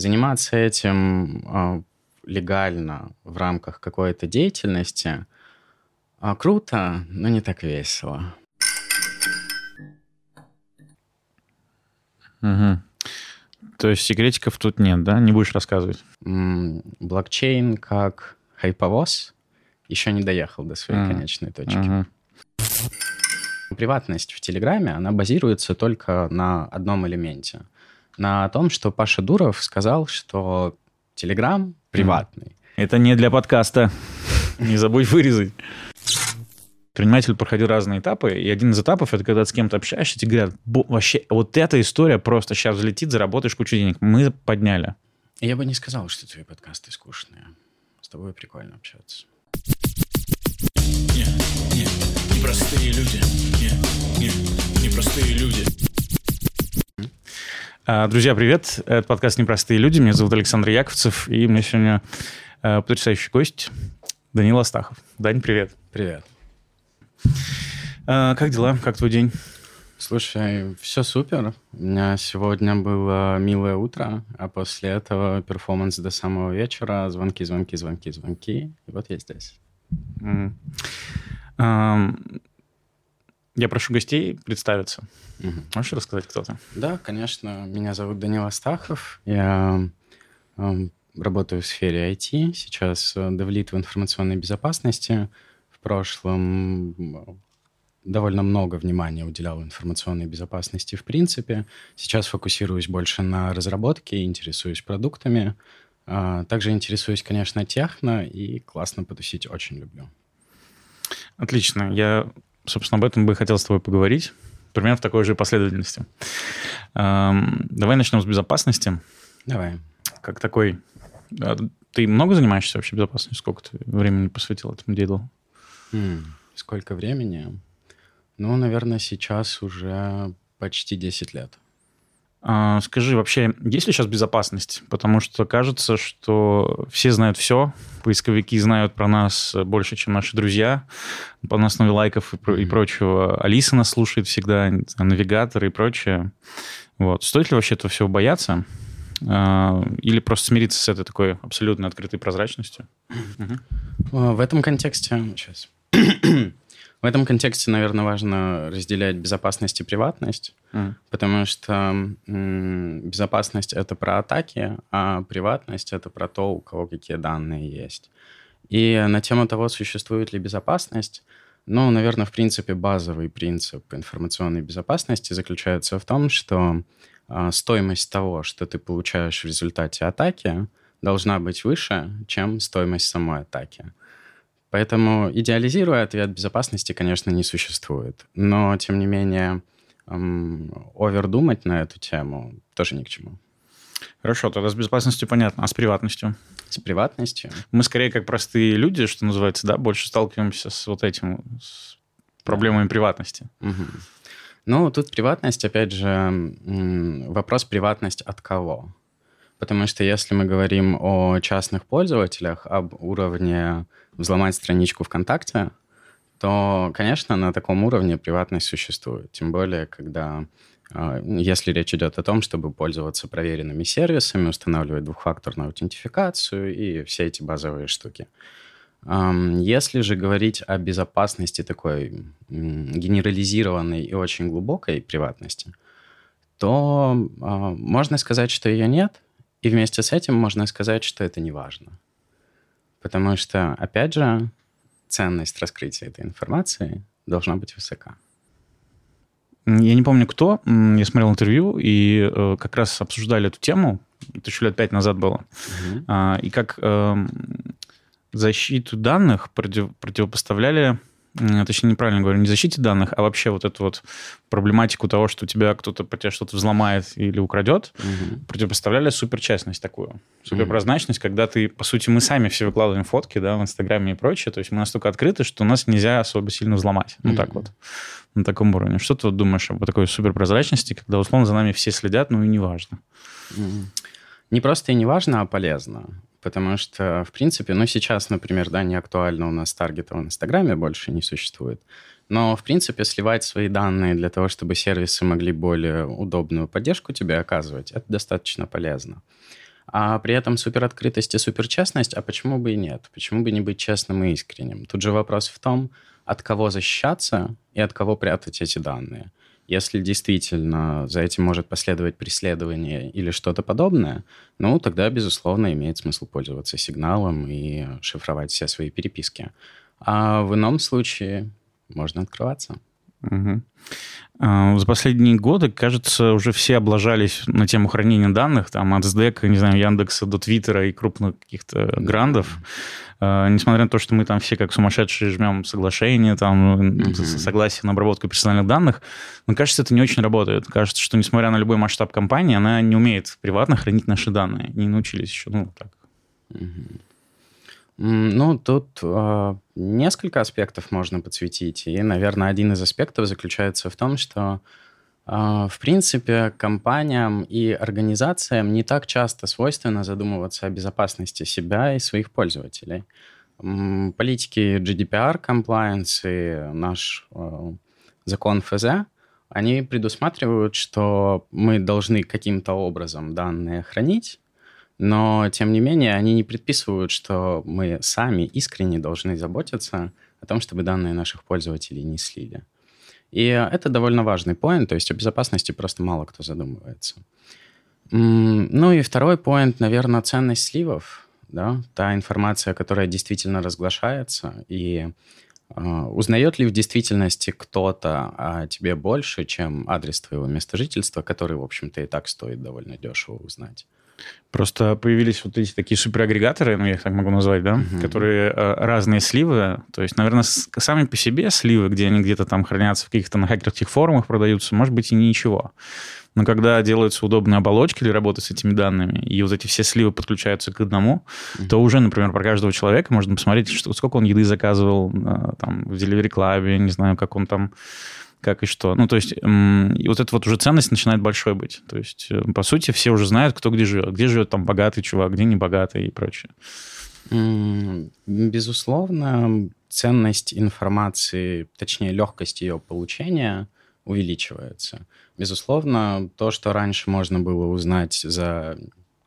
Заниматься этим легально в рамках какой-то деятельности круто, но не так весело. Угу. То есть секретиков тут нет, да? Не будешь рассказывать? Блокчейн как хайповоз еще не доехал до своей конечной точки. Угу. Приватность в Телеграме, она базируется только на одном элементе. На том, что Паша Дуров сказал, что Телеграм приватный. Это не для подкаста. Не забудь вырезать. Предприниматель проходил разные этапы, и один из этапов — это когда ты с кем-то общаешься, тебе говорят, вообще, вот эта история просто сейчас взлетит, заработаешь кучу денег. Мы подняли. Я бы не сказал, что твои подкасты скучные. С тобой прикольно общаться. Не, непростые люди. Не, непростые люди. Друзья, привет. Это подкаст «Непростые люди». Меня зовут Александр Яковцев, и у меня сегодня потрясающий гость Данил Астахов. Дань, привет. Привет. Как дела? Как твой день? Слушай, все супер. У меня сегодня было милое утро, а после этого перформанс до самого вечера, звонки. И вот я здесь. Я прошу гостей представиться. Можешь рассказать, кто ты? Да, конечно. Меня зовут Данил Астахов. Я работаю в сфере IT. Сейчас девлид в информационной безопасности. В прошлом довольно много внимания уделял информационной безопасности в принципе. Сейчас фокусируюсь больше на разработке, интересуюсь продуктами. Также интересуюсь, конечно, техно и классно потусить очень люблю. Отлично. Я, собственно, об этом бы хотел с тобой поговорить. Примерно в такой же последовательности. Давай начнем с безопасности. Давай. Как такой... Ты много занимаешься вообще безопасностью? Сколько ты времени посвятил этому делу? Сколько времени? Ну, наверное, сейчас уже почти 10 лет. Скажи, вообще, есть ли сейчас безопасность? Потому что кажется, что все знают все, поисковики знают про нас больше, чем наши друзья, по нас нове лайков и прочего. Алиса нас слушает всегда, навигатор и прочее. Вот. Стоит ли вообще этого всего бояться? Или просто смириться с этой такой абсолютно открытой прозрачностью? В этом контексте... Сейчас. В этом контексте, наверное, важно разделять безопасность и приватность, потому что безопасность — это про атаки, а приватность — это про то, у кого какие данные есть. И на тему того, существует ли безопасность, ну, наверное, в принципе, базовый принцип информационной безопасности заключается в том, что стоимость того, что ты получаешь в результате атаки, должна быть выше, чем стоимость самой атаки. Поэтому, идеализируя ответ, безопасности, конечно, не существует. Но, тем не менее, овердумать на эту тему тоже ни к чему. Хорошо, тогда с безопасностью понятно. А с приватностью? С приватностью? Мы скорее как простые люди, что называется, да, больше сталкиваемся с вот этим, с проблемами приватности. Угу. Ну, тут приватность, опять же, вопрос приватность от кого? Потому что если мы говорим о частных пользователях, об уровне взломать страничку ВКонтакте, то, конечно, на таком уровне приватность существует. Тем более, когда, если речь идет о том, чтобы пользоваться проверенными сервисами, устанавливать двухфакторную аутентификацию и все эти базовые штуки. Если же говорить о безопасности такой генерализированной и очень глубокой приватности, то можно сказать, что ее нет. И вместе с этим можно сказать, что это не важно. Потому что, опять же, ценность раскрытия этой информации должна быть высока. Я не помню, кто. Я смотрел интервью, и как раз обсуждали эту тему. Это еще лет 5 назад было. И как защиту данных противопоставляли... Точнее, неправильно говорю, не защите данных, а вообще вот эту вот проблематику того, что тебя кто-то про тебя что-то взломает или украдет, противопоставляли суперчестность такую, суперпрозрачность, когда ты, по сути, мы сами все выкладываем фотки, да, в Инстаграме и прочее, то есть мы настолько открыты, что нас нельзя особо сильно взломать, ну так вот, на таком уровне. Что ты вот думаешь об такой суперпрозрачности, когда, условно, за нами все следят, ну и неважно? Не просто и неважно, а полезно. Потому что, в принципе, ну, сейчас, например, да, не актуально у нас таргета в Инстаграме больше не существует. Но, в принципе, сливать свои данные для того, чтобы сервисы могли более удобную поддержку тебе оказывать, это достаточно полезно. а при этом супероткрытость и суперчестность, а почему бы и нет? Почему бы не быть честным и искренним? Тут же вопрос в том, от кого защищаться и от кого прятать эти данные. Если действительно за этим может последовать преследование или что-то подобное, ну, тогда, безусловно, имеет смысл пользоваться сигналом и шифровать все свои переписки. А в ином случае можно открываться. Угу. За последние годы, кажется, уже все облажались на тему хранения данных, там, от СДЭК, не знаю, Яндекса до Твиттера и крупных каких-то грандов. Несмотря на то, что мы там все как сумасшедшие жмем соглашение, там, согласие на обработку персональных данных, но, кажется, это не очень работает. Кажется, что, несмотря на любой масштаб компании, она не умеет приватно хранить наши данные. Не научились еще, ну, так. Ну, тут несколько аспектов можно подсветить. И, наверное, один из аспектов заключается в том, что, в принципе, компаниям и организациям не так часто свойственно задумываться о безопасности себя и своих пользователей. Политики GDPR, compliance и наш закон ФЗ, они предусматривают, что мы должны каким-то образом данные хранить, но, тем не менее, они не предписывают, что мы сами искренне должны заботиться о том, чтобы данные наших пользователей не слили. И это довольно важный поинт, то есть о безопасности просто мало кто задумывается. Ну и второй поинт, наверное, ценность сливов. Да? Та информация, которая действительно разглашается, и узнает ли в действительности кто-то о тебе больше, чем адрес твоего места жительства, который, в общем-то, и так стоит довольно дешево узнать. Просто появились вот эти такие суперагрегаторы, ну, я их так могу назвать, да, которые разные сливы, то есть, наверное, сами по себе сливы, где они где-то там хранятся в каких-то на хакерских форумах, продаются, может быть, и ничего. Но когда делаются удобные оболочки или работают с этими данными, и вот эти все сливы подключаются к одному, то уже, например, про каждого человека можно посмотреть, что, сколько он еды заказывал там, в Delivery Club, не знаю, как он там... как и что. Ну, то есть, и вот эта вот уже ценность начинает большой быть. То есть, по сути, все уже знают, кто где живет. Где живет там богатый чувак, где не богатый и прочее. Безусловно, ценность информации, точнее, легкость ее получения увеличивается. Безусловно, то, что раньше можно было узнать за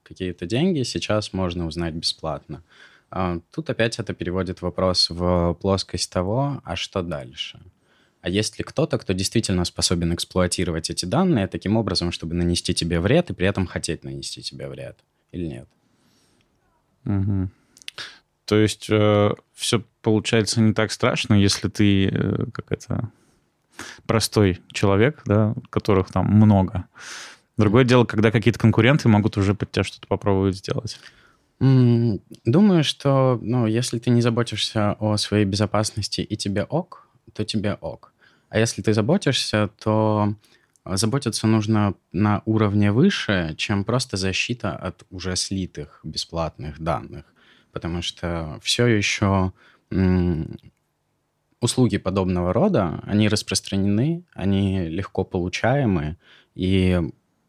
какие-то деньги, сейчас можно узнать бесплатно. Тут опять это переводит вопрос в плоскость того, а что дальше? А есть ли кто-то, кто действительно способен эксплуатировать эти данные таким образом, чтобы нанести тебе вред и при этом хотеть нанести тебе вред? Или нет? Угу. То есть все получается не так страшно, если ты простой человек, да, которых там много. Другое дело, когда какие-то конкуренты могут уже под тебя что-то попробовать сделать. Думаю, что если ты не заботишься о своей безопасности и тебе ок, то тебе ок. А если ты заботишься, то заботиться нужно на уровне выше, чем просто защита от уже слитых бесплатных данных. Потому что все еще услуги подобного рода, они распространены, они легко получаемы, и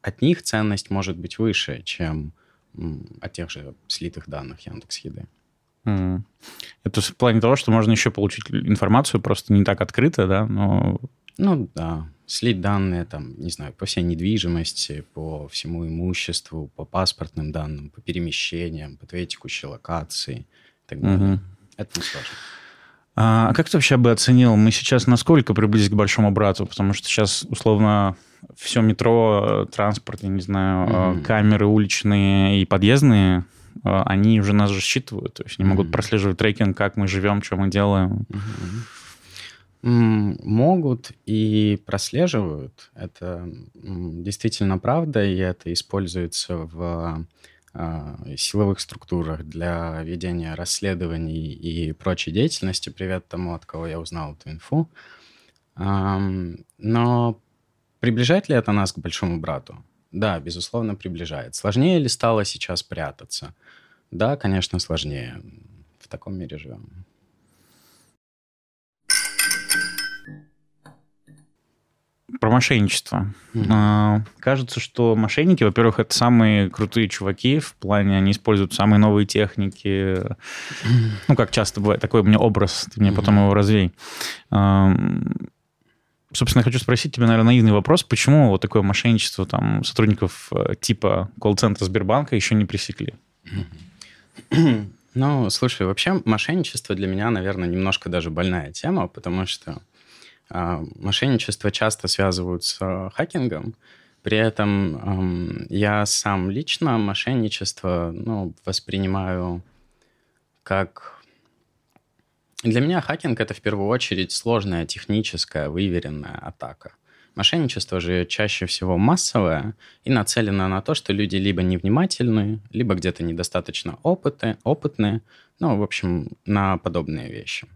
от них ценность может быть выше, чем от тех же слитых данных Яндекс.Еды. Это в плане того, что можно еще получить информацию, просто не так открыто, да? Но... Ну да, слить данные, там, не знаю, по всей недвижимости, по всему имуществу, по паспортным данным, по перемещениям, по твоей текущей локации и так далее. Это не сложно. А как ты вообще бы оценил, мы сейчас насколько приблизились к большому брату? Потому что сейчас, условно, все метро, транспорт, я не знаю, камеры уличные и подъездные... они уже нас считывают, то есть они могут прослеживать трекинг, как мы живем, что мы делаем. Могут и прослеживают. Это действительно правда, и это используется в силовых структурах для ведения расследований и прочей деятельности. Привет тому, от кого я узнал эту инфу. Но приближает ли это нас к большому брату? Да, безусловно, приближает. Сложнее ли стало сейчас прятаться? Да, конечно, сложнее. В таком мире живем. Про мошенничество. Кажется, что мошенники, во-первых, это самые крутые чуваки в плане, они используют самые новые техники. Ну, как часто бывает, такой у меня образ, ты мне потом его развей. Собственно, хочу спросить тебя, наверное, наивный вопрос. Почему вот такое мошенничество там, сотрудников типа колл-центра Сбербанка еще не пресекли? Ну, слушай, вообще мошенничество для меня, наверное, немножко даже больная тема, потому что мошенничество часто связывают с хакингом. При этом я сам лично мошенничество воспринимаю как... Для меня хакинг — это в первую очередь сложная, техническая, выверенная атака. Мошенничество же чаще всего массовое и нацелено на то, что люди либо невнимательны, либо где-то недостаточно опытны, в общем, на подобные вещи.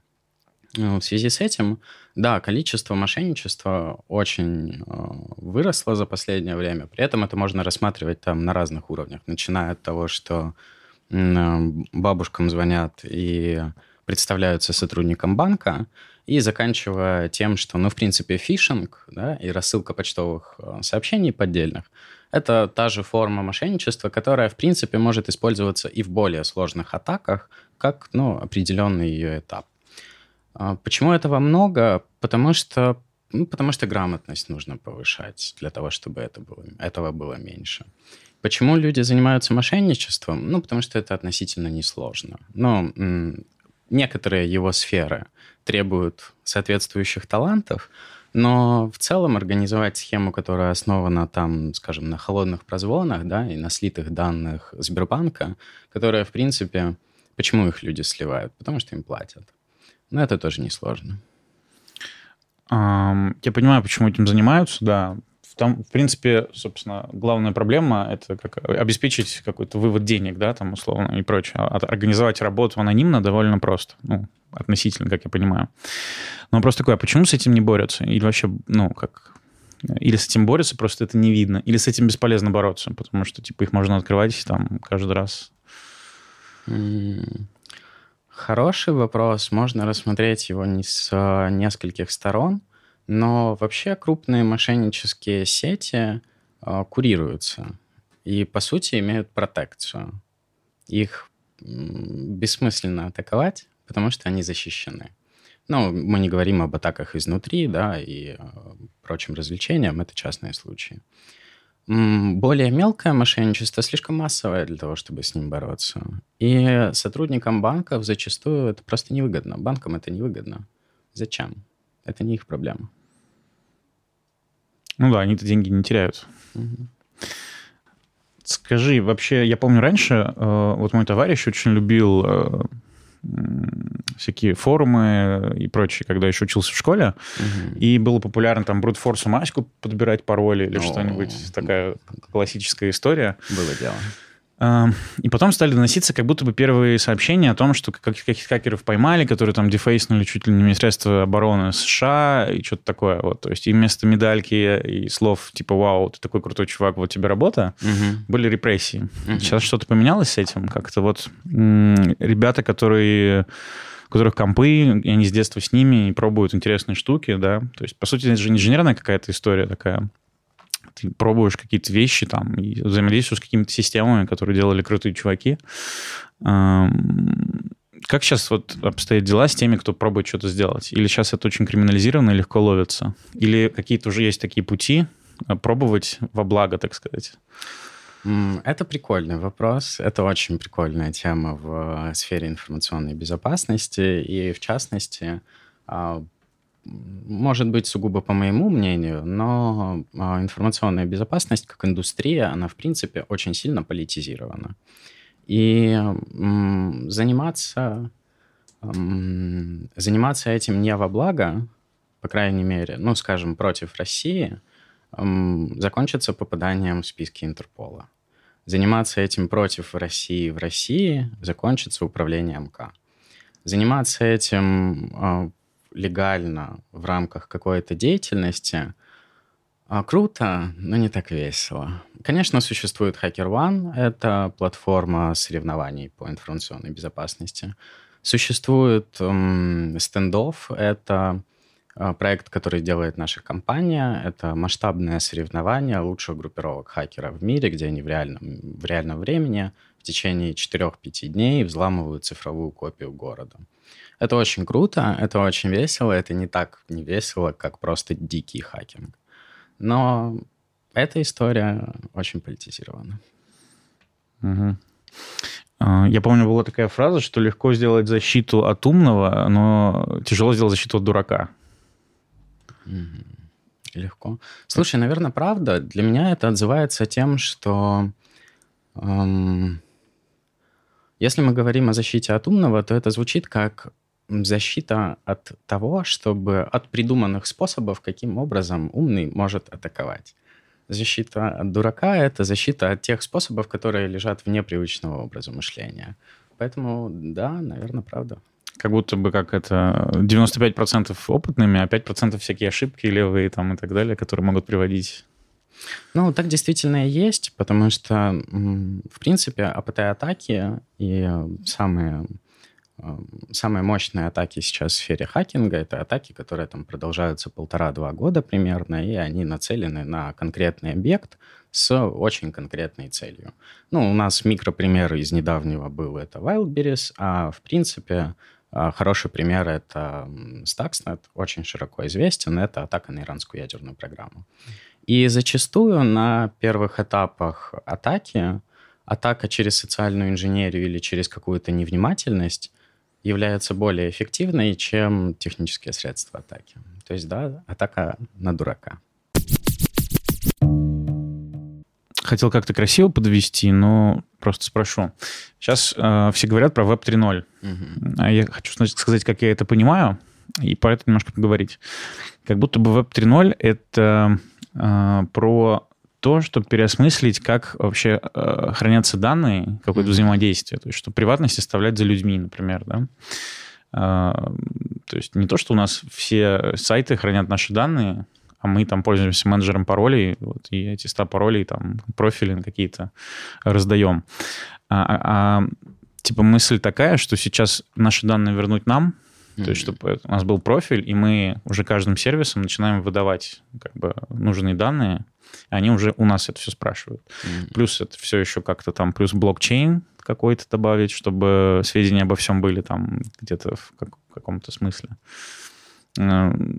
В связи с этим, да, количество мошенничества очень выросло за последнее время. При этом это можно рассматривать там на разных уровнях, начиная от того, что бабушкам звонят и представляются сотрудником банка, и заканчивая тем, что, в принципе, фишинг, да, и рассылка почтовых сообщений поддельных – это та же форма мошенничества, которая, в принципе, может использоваться и в более сложных атаках, как, определенный ее этап. Почему этого много? Потому что грамотность нужно повышать для того, чтобы этого было меньше. Почему люди занимаются мошенничеством? Потому что это относительно несложно. Но некоторые его сферы требуют соответствующих талантов, но в целом организовать схему, которая основана там, скажем, на холодных прозвонах, да, и на слитых данных Сбербанка, которые, в принципе, почему их люди сливают? Потому что им платят. Но это тоже несложно. Я понимаю, почему этим занимаются, да. Там, в принципе, собственно, главная проблема – это как обеспечить какой-то вывод денег, да, там, условно, и прочее. А организовать работу анонимно довольно просто, относительно, как я понимаю. Но вопрос такой, а почему с этим не борются? Или вообще, Или с этим борются, просто это не видно. Или с этим бесполезно бороться, потому что, их можно открывать там каждый раз. Хороший вопрос. Можно рассмотреть его не с нескольких сторон. Но вообще крупные мошеннические сети курируются и, по сути, имеют протекцию. Их бессмысленно атаковать, потому что они защищены. Мы не говорим об атаках изнутри, да, и прочим развлечениям, это частные случаи. Более мелкое мошенничество слишком массовое для того, чтобы с ним бороться. И сотрудникам банков зачастую это просто невыгодно. Банкам это невыгодно. Зачем? Это не их проблема. Они-то деньги не теряют. Угу. Скажи, вообще, я помню раньше, вот мой товарищ очень любил всякие форумы и прочее, когда еще учился в школе, угу. И было популярно там брутфорсу маску подбирать пароли или что-нибудь, такая классическая история. Было дело. И потом стали доноситься как будто бы первые сообщения о том, что каких хакеров поймали, которые там дефейснули чуть ли не Министерство обороны США и что-то такое. Вот. То есть и вместо медальки и слов типа «Вау, ты такой крутой чувак, вот тебе работа», угу. Были репрессии. Угу. Сейчас что-то поменялось с этим? Как-то вот ребята, у которых компы, и они с детства с ними и пробуют интересные штуки, да. То есть, по сути, это же инженерная какая-то история такая. Ты пробуешь какие-то вещи там, и взаимодействуешь с какими-то системами, которые делали крутые чуваки. Как сейчас вот обстоят дела с теми, кто пробует что-то сделать? Или сейчас это очень криминализировано и легко ловится? Или какие-то уже есть такие пути пробовать во благо, так сказать? Это прикольный вопрос. Это очень прикольная тема в сфере информационной безопасности. И в частности... Может быть, сугубо по моему мнению, но информационная безопасность как индустрия, она, в принципе, очень сильно политизирована. И заниматься этим не во благо, по крайней мере, скажем, против России, закончится попаданием в списки Интерпола. Заниматься этим против России в России закончится управление МК. Заниматься этим... легально в рамках какой-то деятельности, круто, но не так весело. Конечно, существует HackerOne, это платформа соревнований по информационной безопасности. Существует Stand-off, это проект, который делает наша компания, это масштабное соревнование лучших группировок хакеров в мире, где они в реальном времени в течение 4-5 дней взламывают цифровую копию города. Это очень круто, это очень весело, это не так не весело, как просто дикий хакинг. Но эта история очень политизирована. Угу. Я помню, была такая фраза, что легко сделать защиту от умного, но тяжело сделать защиту от дурака. Легко. Слушай, наверное, правда. Для меня это отзывается тем, что если мы говорим о защите от умного, то это звучит как защита от того, чтобы от придуманных способов, каким образом умный может атаковать. Защита от дурака – это защита от тех способов, которые лежат вне привычного образа мышления. Поэтому, да, наверное, правда. Как будто бы как это 95% опытными, а 5% всякие ошибки левые там и так далее, которые могут приводить. Ну, так действительно и есть, потому что, в принципе, АПТ-атаки и самые мощные атаки сейчас в сфере хакинга — это атаки, которые там продолжаются 1,5-2 года примерно, и они нацелены на конкретный объект с очень конкретной целью. Ну, у нас микропример из недавнего был — это Wildberries, а в принципе хороший пример — это Stuxnet, очень широко известен, это атака на иранскую ядерную программу. И зачастую на первых этапах атака через социальную инженерию или через какую-то невнимательность является более эффективной, чем технические средства атаки. То есть, да, атака на дурака. Хотел как-то красиво подвести, но просто спрошу. Сейчас все говорят про Web 3.0. Угу. А я хочу сказать, как я это понимаю, и про это немножко поговорить. Как будто бы Web 3.0 — это про то, чтобы переосмыслить, как вообще хранятся данные, какое-то взаимодействие. То есть, что приватность оставлять за людьми, например, да? То есть не то, что у нас все сайты хранят наши данные, а мы там пользуемся менеджером паролей, вот, и эти 100 паролей, там, профили какие-то раздаем. Типа мысль такая, что сейчас наши данные вернуть нам, то есть, чтобы у нас был профиль, и мы уже каждым сервисом начинаем выдавать как бы нужные данные, они уже у нас это все спрашивают. Плюс это все еще как-то там, плюс блокчейн какой-то добавить, чтобы сведения обо всем были там где-то в каком-то смысле. Ну,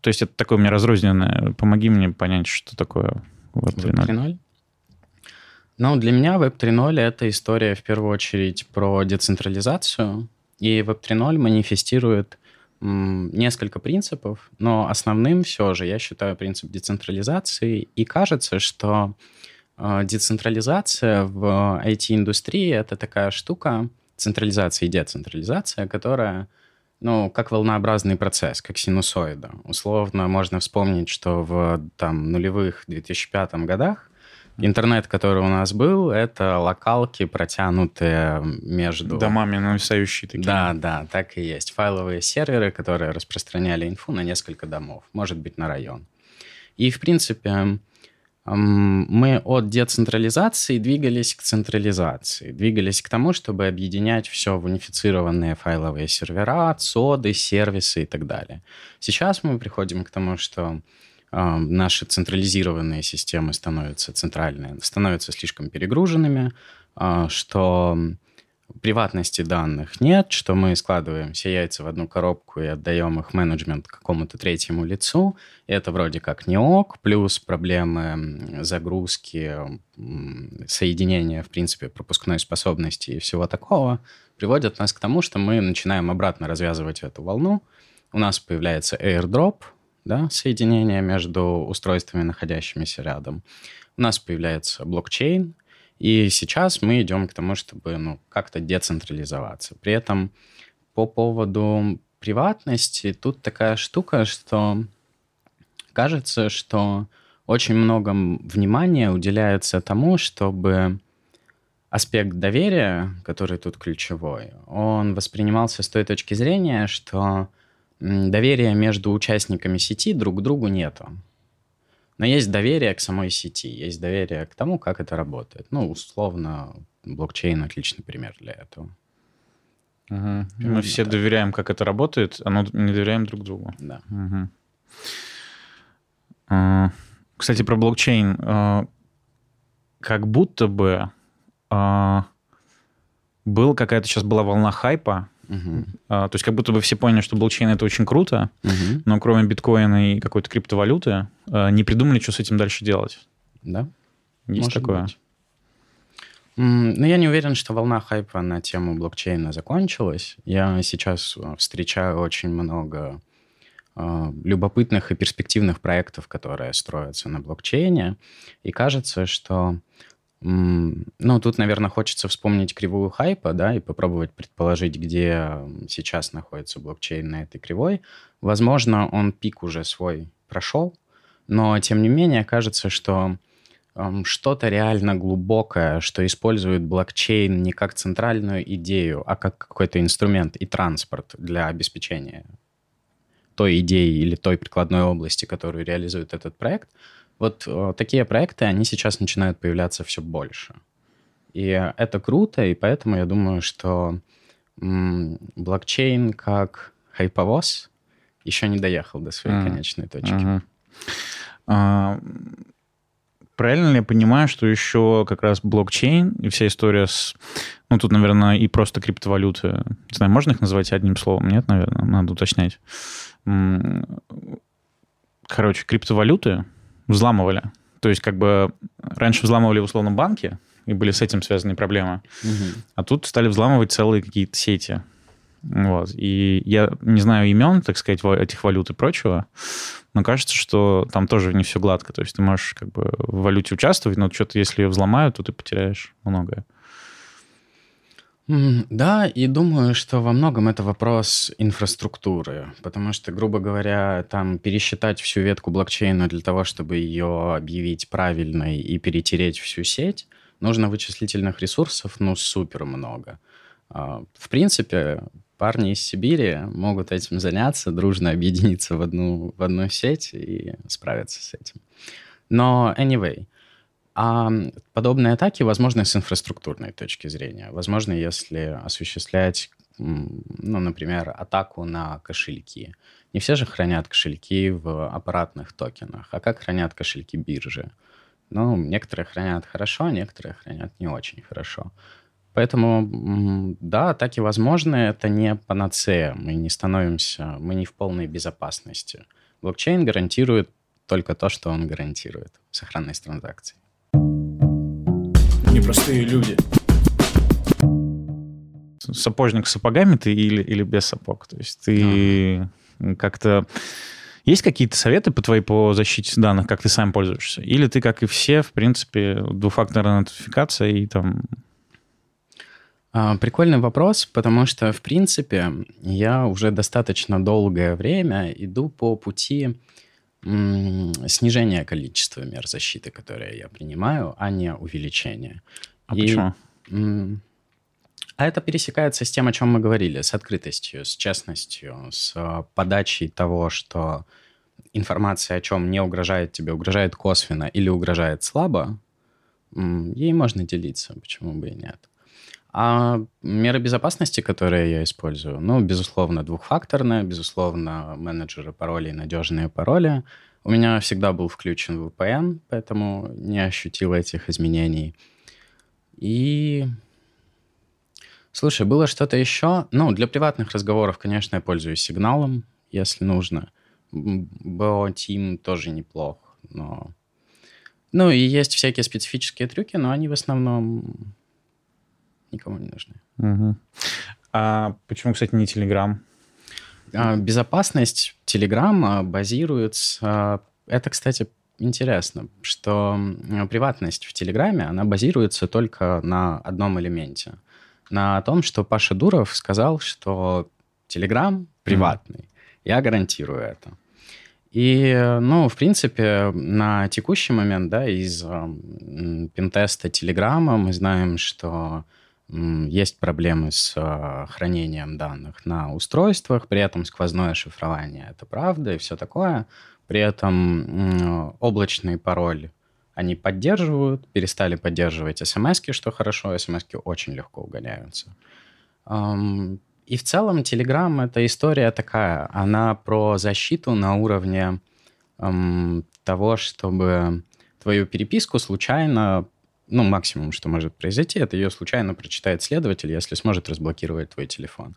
то есть это такое у меня разрозненное. Помоги мне понять, что такое Web 3.0. Ну, для меня Web 3.0 — это история в первую очередь про децентрализацию, и Web 3.0 манифестирует несколько принципов, но основным все же я считаю принцип децентрализации, и кажется, что децентрализация в IT-индустрии — это такая штука, централизация и децентрализация, которая, ну, как волнообразный процесс, как синусоида. Условно можно вспомнить, что в там, нулевых 2005 годах интернет, который у нас был, это локалки, протянутые между... домами нависающие такие. Да, да, так и есть. Файловые серверы, которые распространяли инфу на несколько домов, может быть, на район. И, в принципе, мы от децентрализации двигались к централизации, двигались к тому, чтобы объединять все в унифицированные файловые сервера, цоды, сервисы и так далее. Сейчас мы приходим к тому, что наши централизированные системы становятся центральные, становятся слишком перегруженными, что приватности данных нет, что мы складываем все яйца в одну коробку и отдаем их менеджмент какому-то третьему лицу. Это вроде как не ок, плюс проблемы загрузки, соединения, в принципе, пропускной способности и всего такого приводят нас к тому, что мы начинаем обратно развязывать эту волну. У нас появляется airdrop, да, соединение между устройствами, находящимися рядом. У нас появляется блокчейн, и сейчас мы идем к тому, чтобы как-то децентрализоваться. При этом по поводу приватности тут такая штука, что кажется, что очень много внимания уделяется тому, чтобы аспект доверия, который тут ключевой, он воспринимался с той точки зрения, что доверия между участниками сети друг к другу нету. Но есть доверие к самой сети, есть доверие к тому, как это работает. Ну, условно, блокчейн – отличный пример для этого. Угу. Мы все так доверяем, как это работает, а не доверяем друг другу. Да. Угу. Кстати, про блокчейн. Как будто бы Сейчас была волна хайпа. То есть как будто бы все поняли, что блокчейн — это очень круто, но кроме биткоина и какой-то криптовалюты не придумали, что с этим дальше делать. Да? Есть может такое? Быть. Но я не уверен, что волна хайпа на тему блокчейна закончилась. Я сейчас встречаю очень много любопытных и перспективных проектов, которые строятся на блокчейне. И кажется, что... Ну, тут, наверное, хочется вспомнить кривую хайпа, да, и попробовать предположить, где сейчас находится блокчейн на этой кривой. Возможно, он пик уже свой прошел, но, тем не менее, кажется, что что-то реально глубокое, что использует блокчейн не как центральную идею, а как какой-то инструмент и транспорт для обеспечения той идеи или той прикладной области, которую реализует этот проект. Вот такие проекты, они сейчас начинают появляться все больше. И это круто, и поэтому я думаю, что блокчейн как хайповоз еще не доехал до своей конечной точки. Правильно ли я понимаю, что еще как раз блокчейн и вся история с... Ну, тут, наверное, и просто криптовалюты. Не знаю, можно их назвать одним словом? Нет, наверное, надо уточнять. Короче, криптовалюты взламывали. То есть как бы раньше взламывали условно банки, и были с этим связаны проблемы. А тут стали взламывать целые какие-то сети. Вот. И я не знаю имен, так сказать, этих валют и прочего, но кажется, что там тоже не все гладко. То есть ты можешь как бы в валюте участвовать, но что-то, если ее взломают, то ты потеряешь многое. Да, и думаю, что во многом это вопрос инфраструктуры, потому что, грубо говоря, там пересчитать всю ветку блокчейна для того, чтобы ее объявить правильной и перетереть всю сеть, нужно вычислительных ресурсов, ну, супер много. В принципе, парни из Сибири могут этим заняться, дружно объединиться в одну сеть и справиться с этим. Но anyway, подобные атаки возможны с инфраструктурной точки зрения. Возможно, если осуществлять, ну, например, атаку на кошельки. Не все же хранят кошельки в аппаратных токенах. А как хранят кошельки биржи? Ну, некоторые хранят хорошо, некоторые хранят не очень хорошо. Поэтому, да, атаки возможны, это не панацея, мы не в полной безопасности. Блокчейн гарантирует только то, что он гарантирует, сохранность транзакций. Непростые люди. Сапожник с сапогами ты или без сапог? То есть ты как-то... Есть какие-то советы по защите данных, как ты сам пользуешься? Или ты, как и все, в принципе, двухфакторная аутентификация и там... Прикольный вопрос, потому что, в принципе, я уже достаточно долгое время иду по пути снижения количества мер защиты, которые я принимаю, а не увеличения. Почему? А это пересекается с тем, о чем мы говорили, с открытостью, с честностью, с подачей того, что информация, о чем не угрожает тебе, угрожает косвенно или угрожает слабо, ей можно делиться, почему бы и нет. А меры безопасности, которые я использую, ну, безусловно, двухфакторные, безусловно, менеджеры паролей, надежные пароли. У меня всегда был включен VPN, поэтому не ощутил этих изменений. И, слушай, было что-то еще? Ну, для приватных разговоров, конечно, я пользуюсь Signal, если нужно. BO-Team тоже неплох, но... Ну, и есть всякие специфические трюки, но они в основном... никому не нужны. А почему, кстати, не Telegram? Безопасность Telegram базируется... Это, кстати, интересно, что приватность в Телеграме, она базируется только на одном элементе. На том, что Паша Дуров сказал, что Telegram приватный. Я гарантирую это. И, ну, в принципе, на текущий момент, да, из пентеста Телеграма мы знаем, что... Есть проблемы с хранением данных на устройствах, при этом сквозное шифрование, это правда, и все такое. При этом облачный пароль они поддерживают, перестали поддерживать смс-ки, что хорошо, смс-ки очень легко удаляются. И в целом Telegram — это история такая, она про защиту на уровне того, чтобы твою переписку случайно ну, максимум, что может произойти, это ее случайно прочитает следователь, если сможет разблокировать твой телефон.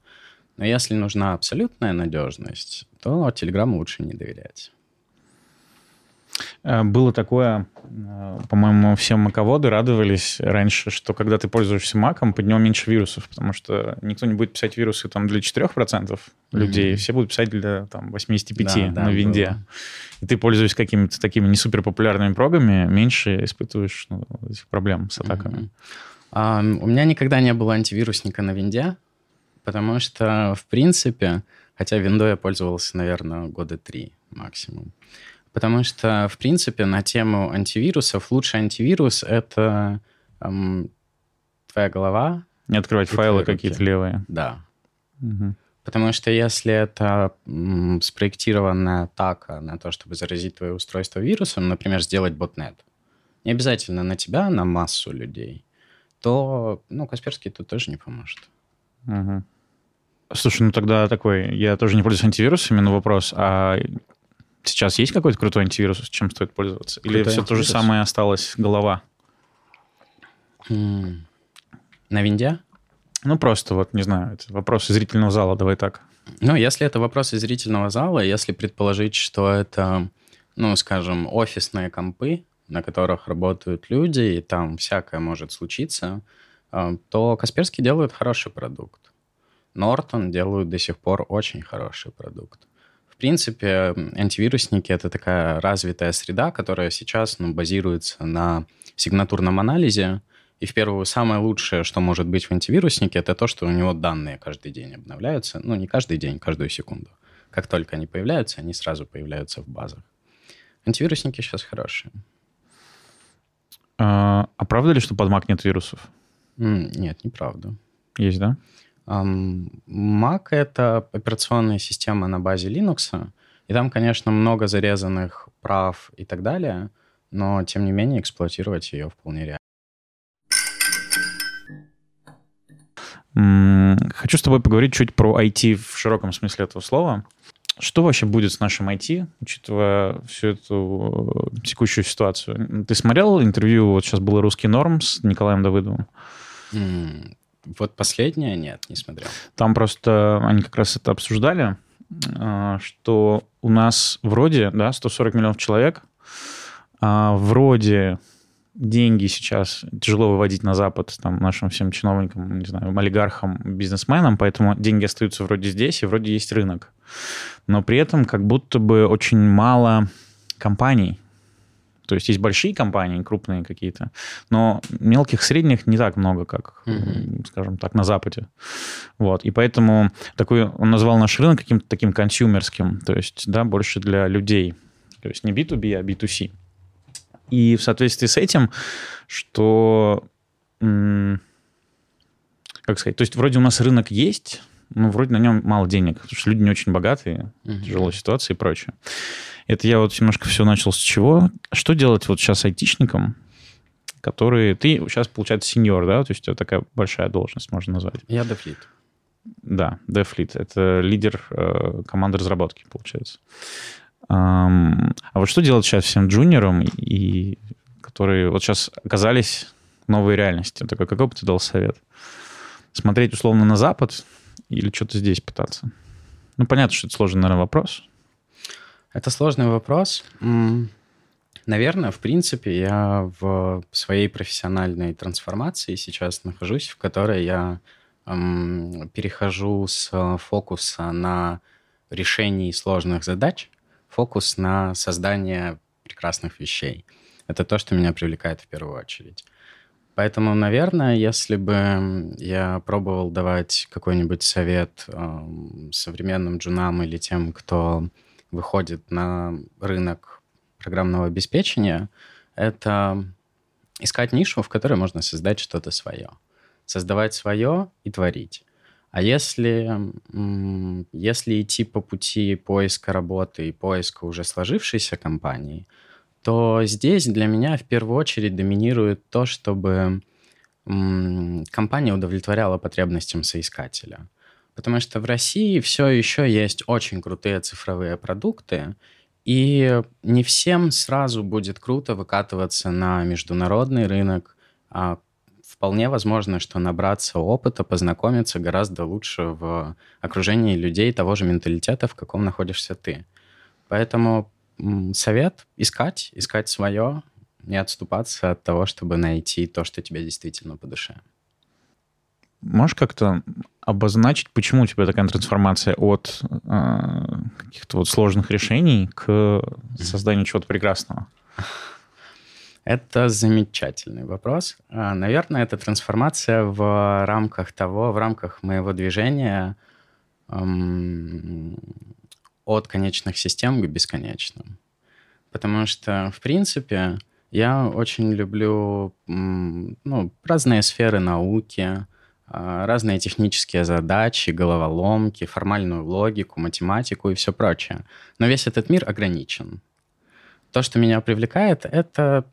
Но если нужна абсолютная надежность, то Телеграму лучше не доверять. Было такое, по-моему, все маководы радовались раньше, что когда ты пользуешься маком, под него меньше вирусов, потому что никто не будет писать вирусы там, для 4% людей, все будут писать для там, 85% на винде. Было. И ты, пользуясь какими-то такими не суперпопулярными прогами, меньше испытываешь этих проблем с атаками. У меня никогда не было антивирусника на винде, потому что, в принципе, хотя виндой я пользовался, наверное, 3 года максимум. Потому что, в принципе, на тему антивирусов лучший антивирус — это твоя голова. Не открывать файлы какие-то левые. Да. Угу. Потому что если это спроектированная атака на то, чтобы заразить твое устройство вирусом, например, сделать ботнет, не обязательно на тебя, а на массу людей, то Касперский тут тоже не поможет. Угу. Слушай, тогда такой, я тоже не пользуюсь антивирусами, но вопрос, а... Сейчас есть какой-то крутой антивирус, чем стоит пользоваться? Или все то же самое осталось, голова? На винде? Просто не знаю, это вопрос из зрительного зала, давай так. Если это вопрос из зрительного зала, если предположить, что это, скажем, офисные компы, на которых работают люди, и там всякое может случиться, то Касперский делают хороший продукт. Нортон делают до сих пор очень хороший продукт. В принципе, антивирусники — это такая развитая среда, которая сейчас базируется на сигнатурном анализе. И в первую, самое лучшее, что может быть в антивируснике, это то, что у него данные каждый день обновляются. Не каждый день, каждую секунду. Как только они появляются, они сразу появляются в базах. Антивирусники сейчас хорошие. А правда ли, что под Mac нет вирусов? Нет, неправда. Есть, да? Mac — это операционная система на базе Linux, и там, конечно, много зарезанных прав и так далее, но, тем не менее, эксплуатировать ее вполне реально. Хочу с тобой поговорить чуть про IT в широком смысле этого слова. Что вообще будет с нашим IT, учитывая всю эту текущую ситуацию? Ты смотрел интервью, сейчас было «Русский норм» с Николаем Давыдовым? Последнее нет, не смотрел. Там просто они как раз это обсуждали, что у нас вроде 140 миллионов человек, вроде деньги сейчас тяжело выводить на Запад нашим всем чиновникам, не знаю, олигархам, бизнесменам, поэтому деньги остаются вроде здесь, и вроде есть рынок. Но при этом как будто бы очень мало компаний. То есть есть большие компании, крупные какие-то, но мелких, средних не так много, как, скажем так, на Западе. И поэтому такой, он назвал наш рынок каким-то таким консюмерским, то есть больше для людей. То есть не B2B, а B2C. И в соответствии с этим, что... Как сказать? То есть вроде у нас рынок есть, но вроде на нем мало денег, потому что люди не очень богатые, тяжелая ситуация и прочее. Это я немножко все начал с чего. Что делать сейчас айтишникам, которые... Ты сейчас, получается, сеньор, да? То есть у тебя такая большая должность, можно назвать. Я DevLead. Да, DevLead. Это лидер команды разработки, получается. А вот что делать сейчас всем джуниорам, и которые сейчас оказались в новой реальности? Какой бы ты дал совет? Смотреть условно на Запад или что-то здесь пытаться? Понятно, что это сложный, наверное, вопрос. Это сложный вопрос. Наверное, в принципе, я в своей профессиональной трансформации сейчас нахожусь, в которой я перехожу с фокуса на решение сложных задач, фокус на создание прекрасных вещей. Это то, что меня привлекает в первую очередь. Поэтому, наверное, если бы я пробовал давать какой-нибудь совет современным джунам или тем, кто... выходит на рынок программного обеспечения, это искать нишу, в которой можно создать что-то свое. Создавать свое и творить. А если идти по пути поиска работы и поиска уже сложившейся компании, то здесь для меня в первую очередь доминирует то, чтобы компания удовлетворяла потребностям соискателя. Потому что в России все еще есть очень крутые цифровые продукты, и не всем сразу будет круто выкатываться на международный рынок Вполне возможно, что набраться опыта, познакомиться гораздо лучше в окружении людей того же менталитета, в каком находишься ты. Поэтому совет – искать свое, не отступаться от того, чтобы найти то, что тебе действительно по душе. Можешь как-то обозначить, почему у тебя такая трансформация от каких-то вот сложных решений к созданию чего-то прекрасного? Это замечательный вопрос. Наверное, это трансформация в рамках моего движения от конечных систем к бесконечным. Потому что, в принципе, я очень люблю разные сферы науки, разные технические задачи, головоломки, формальную логику, математику и все прочее. Но весь этот мир ограничен. То, что меня привлекает, это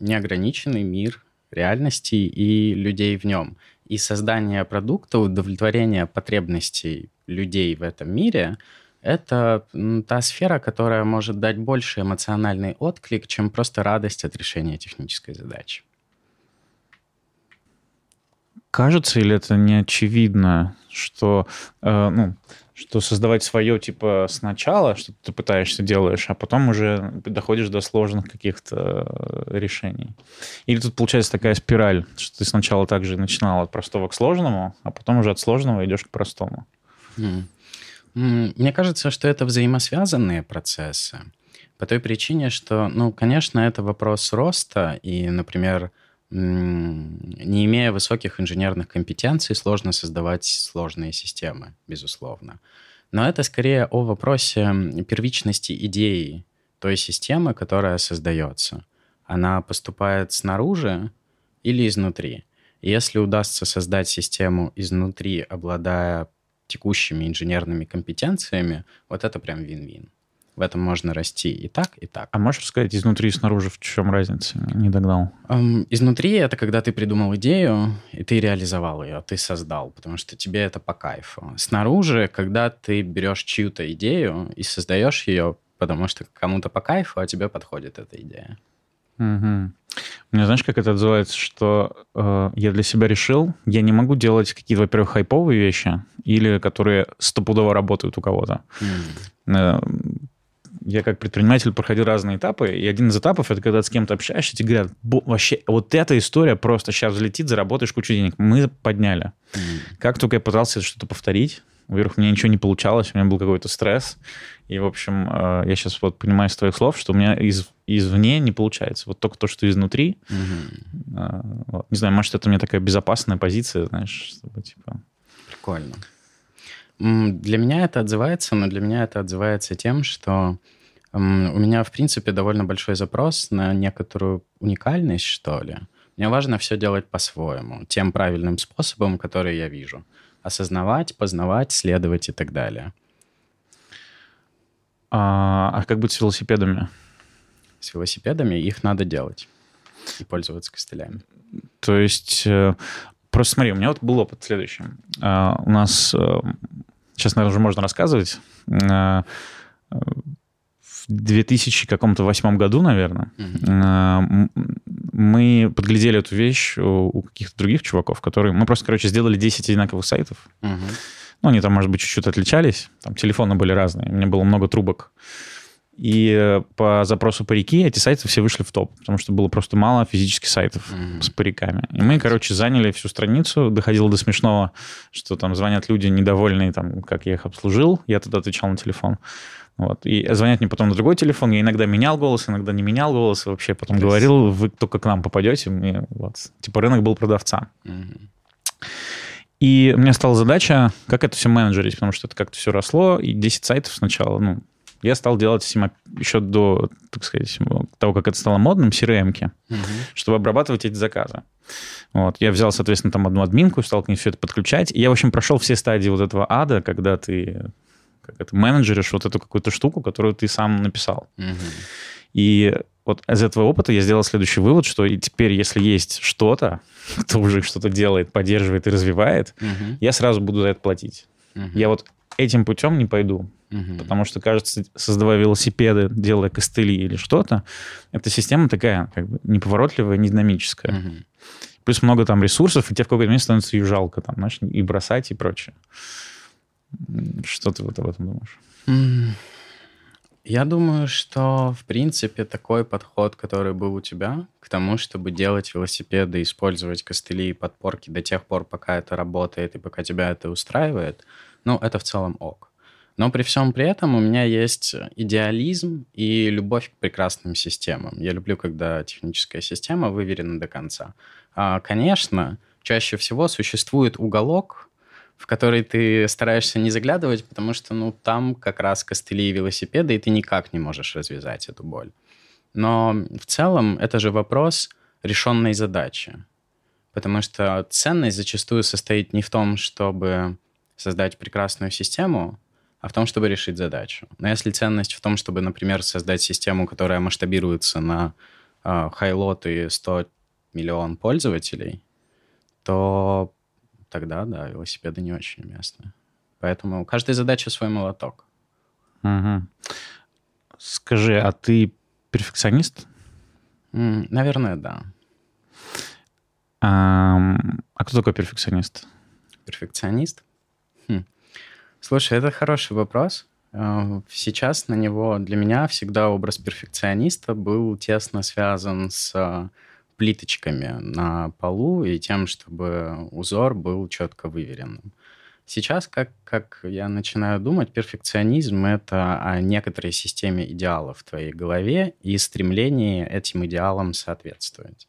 неограниченный мир реальности и людей в нем. И создание продукта, удовлетворение потребностей людей в этом мире – это та сфера, которая может дать больше эмоциональный отклик, чем просто радость от решения технической задачи. Кажется, или это не очевидно, что, что создавать свое типа сначала, что ты пытаешься, делаешь, а потом уже доходишь до сложных каких-то решений? Или тут получается такая спираль, что ты сначала также начинал от простого к сложному, а потом уже от сложного идешь к простому? Мне кажется, что это взаимосвязанные процессы. По той причине, что, конечно, это вопрос роста, и, например, не имея высоких инженерных компетенций, сложно создавать сложные системы, безусловно. Но это скорее о вопросе первичности идеи той системы, которая создается. Она поступает снаружи или изнутри. И если удастся создать систему изнутри, обладая текущими инженерными компетенциями, вот это прям вин-вин. В этом можно расти и так, и так. А можешь сказать, изнутри и снаружи в чем разница? Не догнал. Изнутри — это когда ты придумал идею, и ты реализовал ее, ты создал, потому что тебе это по кайфу. Снаружи — когда ты берешь чью-то идею и создаешь ее, потому что кому-то по кайфу, а тебе подходит эта идея. Угу. У меня, знаешь, как это называется, что я для себя решил, я не могу делать какие-то, во-первых, хайповые вещи, или которые стопудово работают у кого-то. Я как предприниматель проходил разные этапы, и один из этапов — это когда ты с кем-то общаешься, тебе говорят, вообще, вот эта история просто сейчас взлетит, заработаешь кучу денег. Мы подняли. Как только я пытался что-то повторить, во-первых, у меня ничего не получалось, у меня был какой-то стресс. И, в общем, я сейчас вот понимаю из твоих слов, что у меня извне не получается. Вот только то, что изнутри. Вот. Не знаю, может, это у меня такая безопасная позиция, знаешь, чтобы типа... Прикольно. Для меня это отзывается, но для меня это отзывается тем, что у меня, в принципе, довольно большой запрос на некоторую уникальность, что ли. Мне важно все делать по-своему, тем правильным способом, который я вижу. Осознавать, познавать, следовать и так далее. А как быть с велосипедами? С велосипедами их надо делать и пользоваться костылями. То есть, просто смотри, у меня вот был опыт следующий. У нас, сейчас, наверное, уже можно рассказывать, в 2008 году, наверное, мы подглядели эту вещь у каких-то других чуваков, которые... Мы просто, сделали 10 одинаковых сайтов. Ну, они там, может быть, чуть-чуть отличались. Там телефоны были разные. У меня было много трубок. И по запросу парики эти сайты все вышли в топ, потому что было просто мало физических сайтов с париками. И мы, заняли всю страницу. Доходило до смешного, что там звонят люди недовольные, там, как я их обслужил. Я тогда отвечал на телефон. Вот. И звонят мне потом на другой телефон. Я иногда менял голос, иногда не менял голос. Вообще потом говорил, вы только к нам попадете. Мне, вот. Типа рынок был продавца. И у меня стала задача, как это все менеджерить, потому что это как-то все росло. И 10 сайтов сначала. Я стал делать еще до, так сказать, того, как это стало модным, CRM-ки, чтобы обрабатывать эти заказы. Вот. Я взял, соответственно, там одну админку, стал к ней все это подключать. И я, в общем, прошел все стадии вот этого ада, когда ты... как это, менеджеришь вот эту какую-то штуку, которую ты сам написал. И вот из этого опыта я сделал следующий вывод, что и теперь, если есть что-то, кто уже что-то делает, поддерживает и развивает, я сразу буду за это платить. Я вот этим путем не пойду, потому что, кажется, создавая велосипеды, делая костыли или что-то, эта система такая неповоротливая, нединамическая. Плюс много там ресурсов, и тебе в какой-то момент становится ее жалко, там, знаешь, и бросать, и прочее. Что ты вот об этом думаешь? Я думаю, что, в принципе, такой подход, который был у тебя, к тому, чтобы делать велосипеды, использовать костыли и подпорки до тех пор, пока это работает и пока тебя это устраивает, ну, это в целом ок. Но при всем при этом у меня есть идеализм и любовь к прекрасным системам. Я люблю, когда техническая система выверена до конца. Конечно, чаще всего существует уголок, в который ты стараешься не заглядывать, потому что, ну, там как раз костыли и велосипеды, и ты никак не можешь развязать эту боль. Но в целом это же вопрос решенной задачи, потому что ценность зачастую состоит не в том, чтобы создать прекрасную систему, а в том, чтобы решить задачу. Но если ценность в том, чтобы, например, создать систему, которая масштабируется на хайлот и 100 миллион пользователей, то... тогда, да, велосипеды не очень уместны. Поэтому каждая задача свой молоток. Угу. Скажи, а ты перфекционист? Наверное, да. А кто такой перфекционист? Перфекционист? Слушай, это хороший вопрос. Сейчас на него для меня всегда образ перфекциониста был тесно связан с... плиточками на полу и тем, чтобы узор был четко выверенным. Сейчас, как я начинаю думать, перфекционизм — это о некоторой системе идеалов в твоей голове и стремлении этим идеалам соответствовать.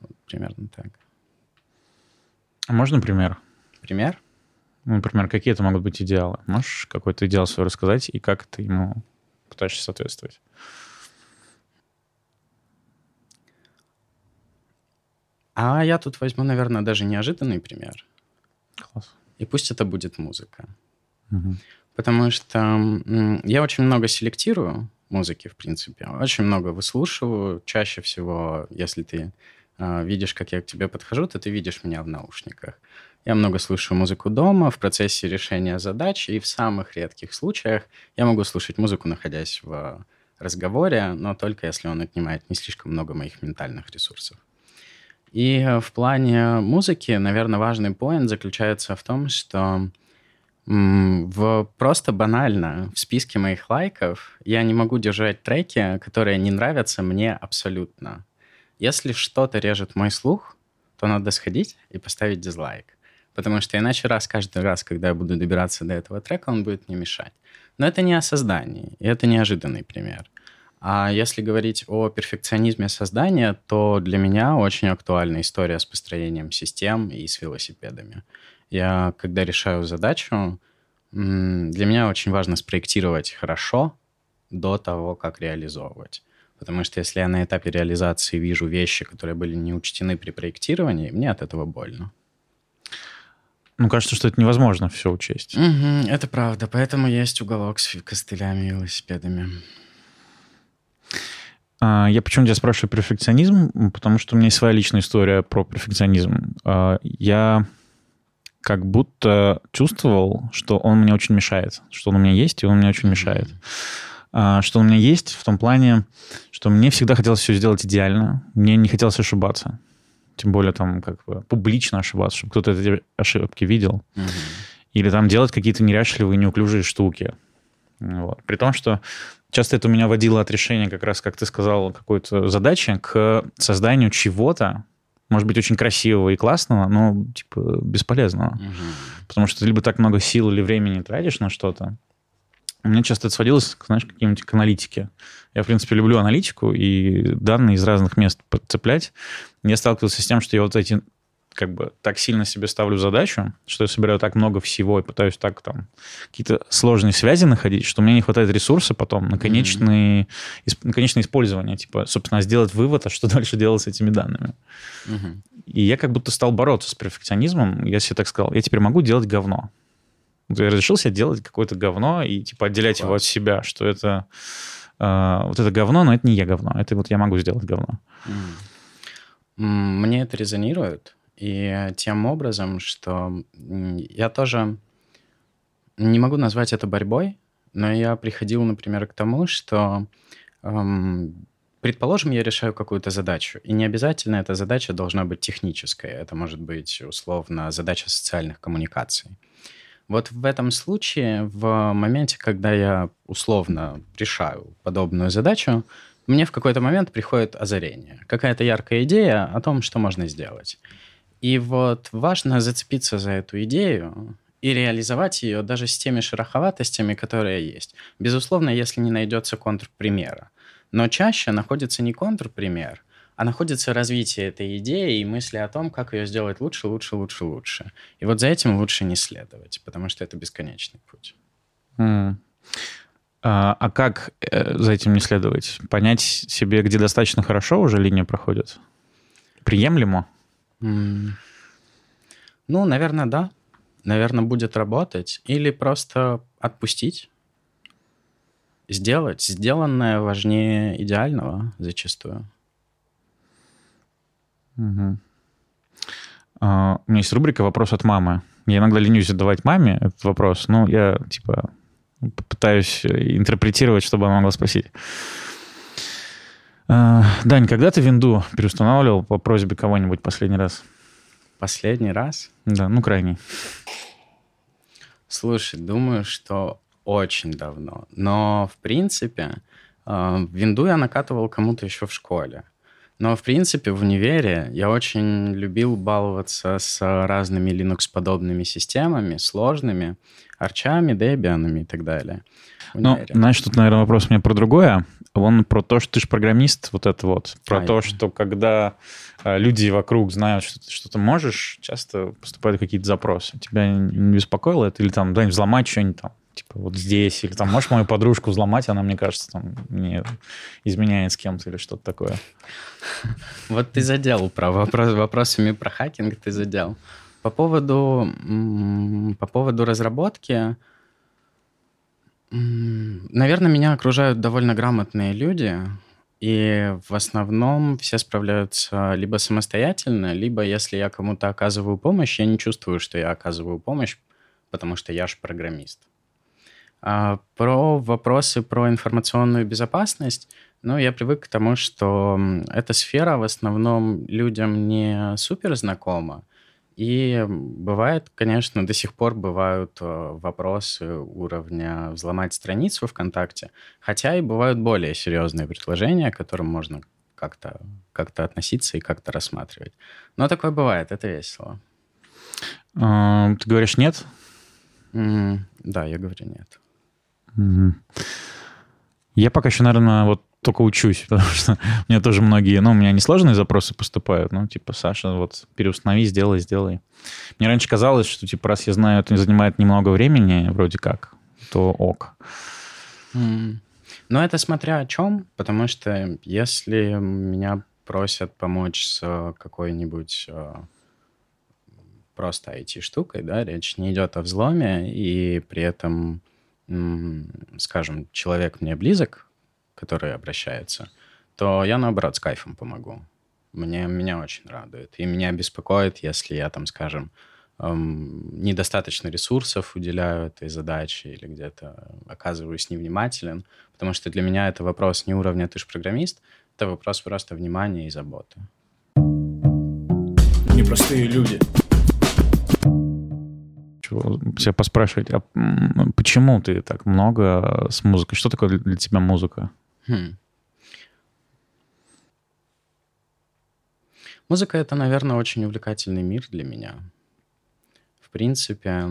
Вот, примерно так. А можно пример? Пример? Ну, например, какие это могут быть идеалы? Можешь какой-то идеал свой рассказать и как ты ему пытаешься соответствовать? А я тут возьму, наверное, даже неожиданный пример. Класс. И пусть это будет музыка. Угу. Потому что я очень много селектирую музыки, в принципе. Очень много выслушиваю. Чаще всего, если ты видишь, как я к тебе подхожу, то ты видишь меня в наушниках. Я много слушаю музыку дома, в процессе решения задач, и в самых редких случаях я могу слушать музыку, находясь в разговоре, но только если он отнимает не слишком много моих ментальных ресурсов. И в плане музыки, наверное, важный поинт заключается в том, что просто банально в списке моих лайков я не могу держать треки, которые не нравятся мне абсолютно. Если что-то режет мой слух, то надо сходить и поставить дизлайк. Потому что иначе каждый раз, когда я буду добираться до этого трека, он будет мне мешать. Но это не о создании, и это неожиданный пример. А если говорить о перфекционизме создания, то для меня очень актуальна история с построением систем и с велосипедами. Я, когда решаю задачу, для меня очень важно спроектировать хорошо до того, как реализовывать. Потому что если я на этапе реализации вижу вещи, которые были не учтены при проектировании, мне от этого больно. Ну, кажется, что это невозможно все учесть. Угу, это правда. Поэтому есть уголок с костылями и велосипедами. Я почему тебя спрашиваю перфекционизм? Потому что у меня есть своя личная история про перфекционизм. Я как будто чувствовал, что он мне очень мешает. Что он у меня есть, и он мне очень мешает. Что он у меня есть в том плане, что мне всегда хотелось все сделать идеально. Мне не хотелось ошибаться. Тем более там как бы публично ошибаться, чтобы кто-то эти ошибки видел. Mm-hmm. Или там делать какие-то неряшливые, неуклюжие штуки. Вот. При том, что часто это меня водило от решения, как раз, как ты сказал, какой-то задачи к созданию чего-то, может быть, очень красивого и классного, но типа бесполезного. Угу. Потому что ты либо так много сил или времени тратишь на что-то. У меня часто это сводилось, знаешь, к каким-нибудь к аналитике. Я, в принципе, люблю аналитику и данные из разных мест подцеплять. Я сталкивался с тем, что я вот эти... как бы так сильно себе ставлю задачу, что я собираю так много всего и пытаюсь так там какие-то сложные связи находить, что мне не хватает ресурса потом на конечное использование. Типа, собственно, сделать вывод, а что дальше делать с этими данными. И я как будто стал бороться с перфекционизмом. Я себе так сказал, я теперь могу делать говно. Я разрешил себе делать какое-то говно и типа отделять его от себя, что это... вот это говно, но это не я говно. Это вот я могу сделать говно. Мне это резонирует. И тем образом, что я тоже не могу назвать это борьбой, но я приходил, например, к тому, что Предположим, я решаю какую-то задачу, и не обязательно эта задача должна быть технической. Это может быть, условно, задача социальных коммуникаций. Вот в этом случае, в моменте, когда я, условно, решаю подобную задачу, мне в какой-то момент приходит озарение, какая-то яркая идея о том, что можно сделать. И вот важно зацепиться за эту идею и реализовать ее даже с теми шероховатостями, которые есть. Безусловно, если не найдется контрпримера. Но чаще находится не контрпример, а находится развитие этой идеи и мысли о том, как ее сделать лучше, лучше, лучше, лучше. И вот за этим лучше не следовать, потому что это бесконечный путь. А как за этим не следовать? Понять себе, где достаточно хорошо уже линия проходит? Приемлемо? Ну, наверное, да. Наверное, будет работать. Или просто отпустить. Сделать. Сделанное важнее идеального зачастую. Угу. У меня есть рубрика «Вопрос от мамы». Я иногда ленюсь задавать маме этот вопрос, но я, пытаюсь интерпретировать, чтобы она могла спросить. Дань, когда ты винду переустанавливал по просьбе кого-нибудь последний раз? Последний раз? Да, крайний. Слушай, думаю, что очень давно. Но, в принципе, винду я накатывал кому-то еще в школе. Но, в принципе, в универе я очень любил баловаться с разными Linux-подобными системами, сложными, арчами, дебианами и так далее. Ну, знаешь, тут, наверное, вопрос у меня про другое. Он про то, что ты же программист, что когда люди вокруг знают, что ты что-то можешь, часто поступают какие-то запросы. Тебя не беспокоило это? Или там, взломать что-нибудь там? Здесь, или можешь мою подружку взломать, она, мне кажется, мне изменяет с кем-то или что-то такое. Вот ты задел вопросами про хакинг, ты задел. По поводу разработки, наверное, меня окружают довольно грамотные люди, и в основном все справляются либо самостоятельно, либо если я кому-то оказываю помощь, я не чувствую, что я оказываю помощь, потому что я же программист. Про вопросы про информационную безопасность, я привык к тому, что эта сфера в основном людям не супер знакома, и бывает, конечно, до сих пор бывают вопросы уровня взломать страницу ВКонтакте, хотя и бывают более серьезные предложения, к которым можно как-то относиться и как-то рассматривать. Но такое бывает, это весело. Ты говоришь нет? Да, я говорю нет. Я пока еще, наверное, только учусь, потому что у меня тоже многие... у меня несложные запросы поступают. Саша, переустанови, сделай. Мне раньше казалось, что, раз я знаю, это занимает немного времени, вроде как, то ок. Но это смотря о чем, потому что если меня просят помочь с какой-нибудь... просто IT-штукой, речь не идет о взломе, и при этом, скажем, человек мне близок, который обращается, то я, наоборот, с кайфом помогу. Меня очень радует. И меня беспокоит, если я, недостаточно ресурсов уделяю этой задаче или где-то оказываюсь невнимателен, потому что для меня это вопрос не уровня «ты ж программист», это вопрос просто внимания и заботы. Непростые люди. Себя поспрашивать, а почему ты так много с музыкой? Что такое для тебя музыка? Музыка — это, наверное, очень увлекательный мир для меня. В принципе,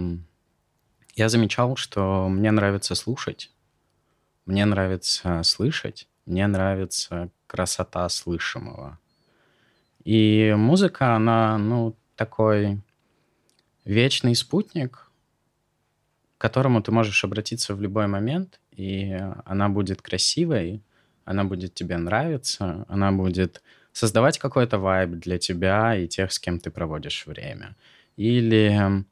я замечал, что мне нравится слушать, мне нравится слышать, мне нравится красота слышимого. И музыка, она, такой... вечный спутник, к которому ты можешь обратиться в любой момент, и она будет красивой, она будет тебе нравиться, она будет создавать какой-то вайб для тебя и тех, с кем ты проводишь время. Или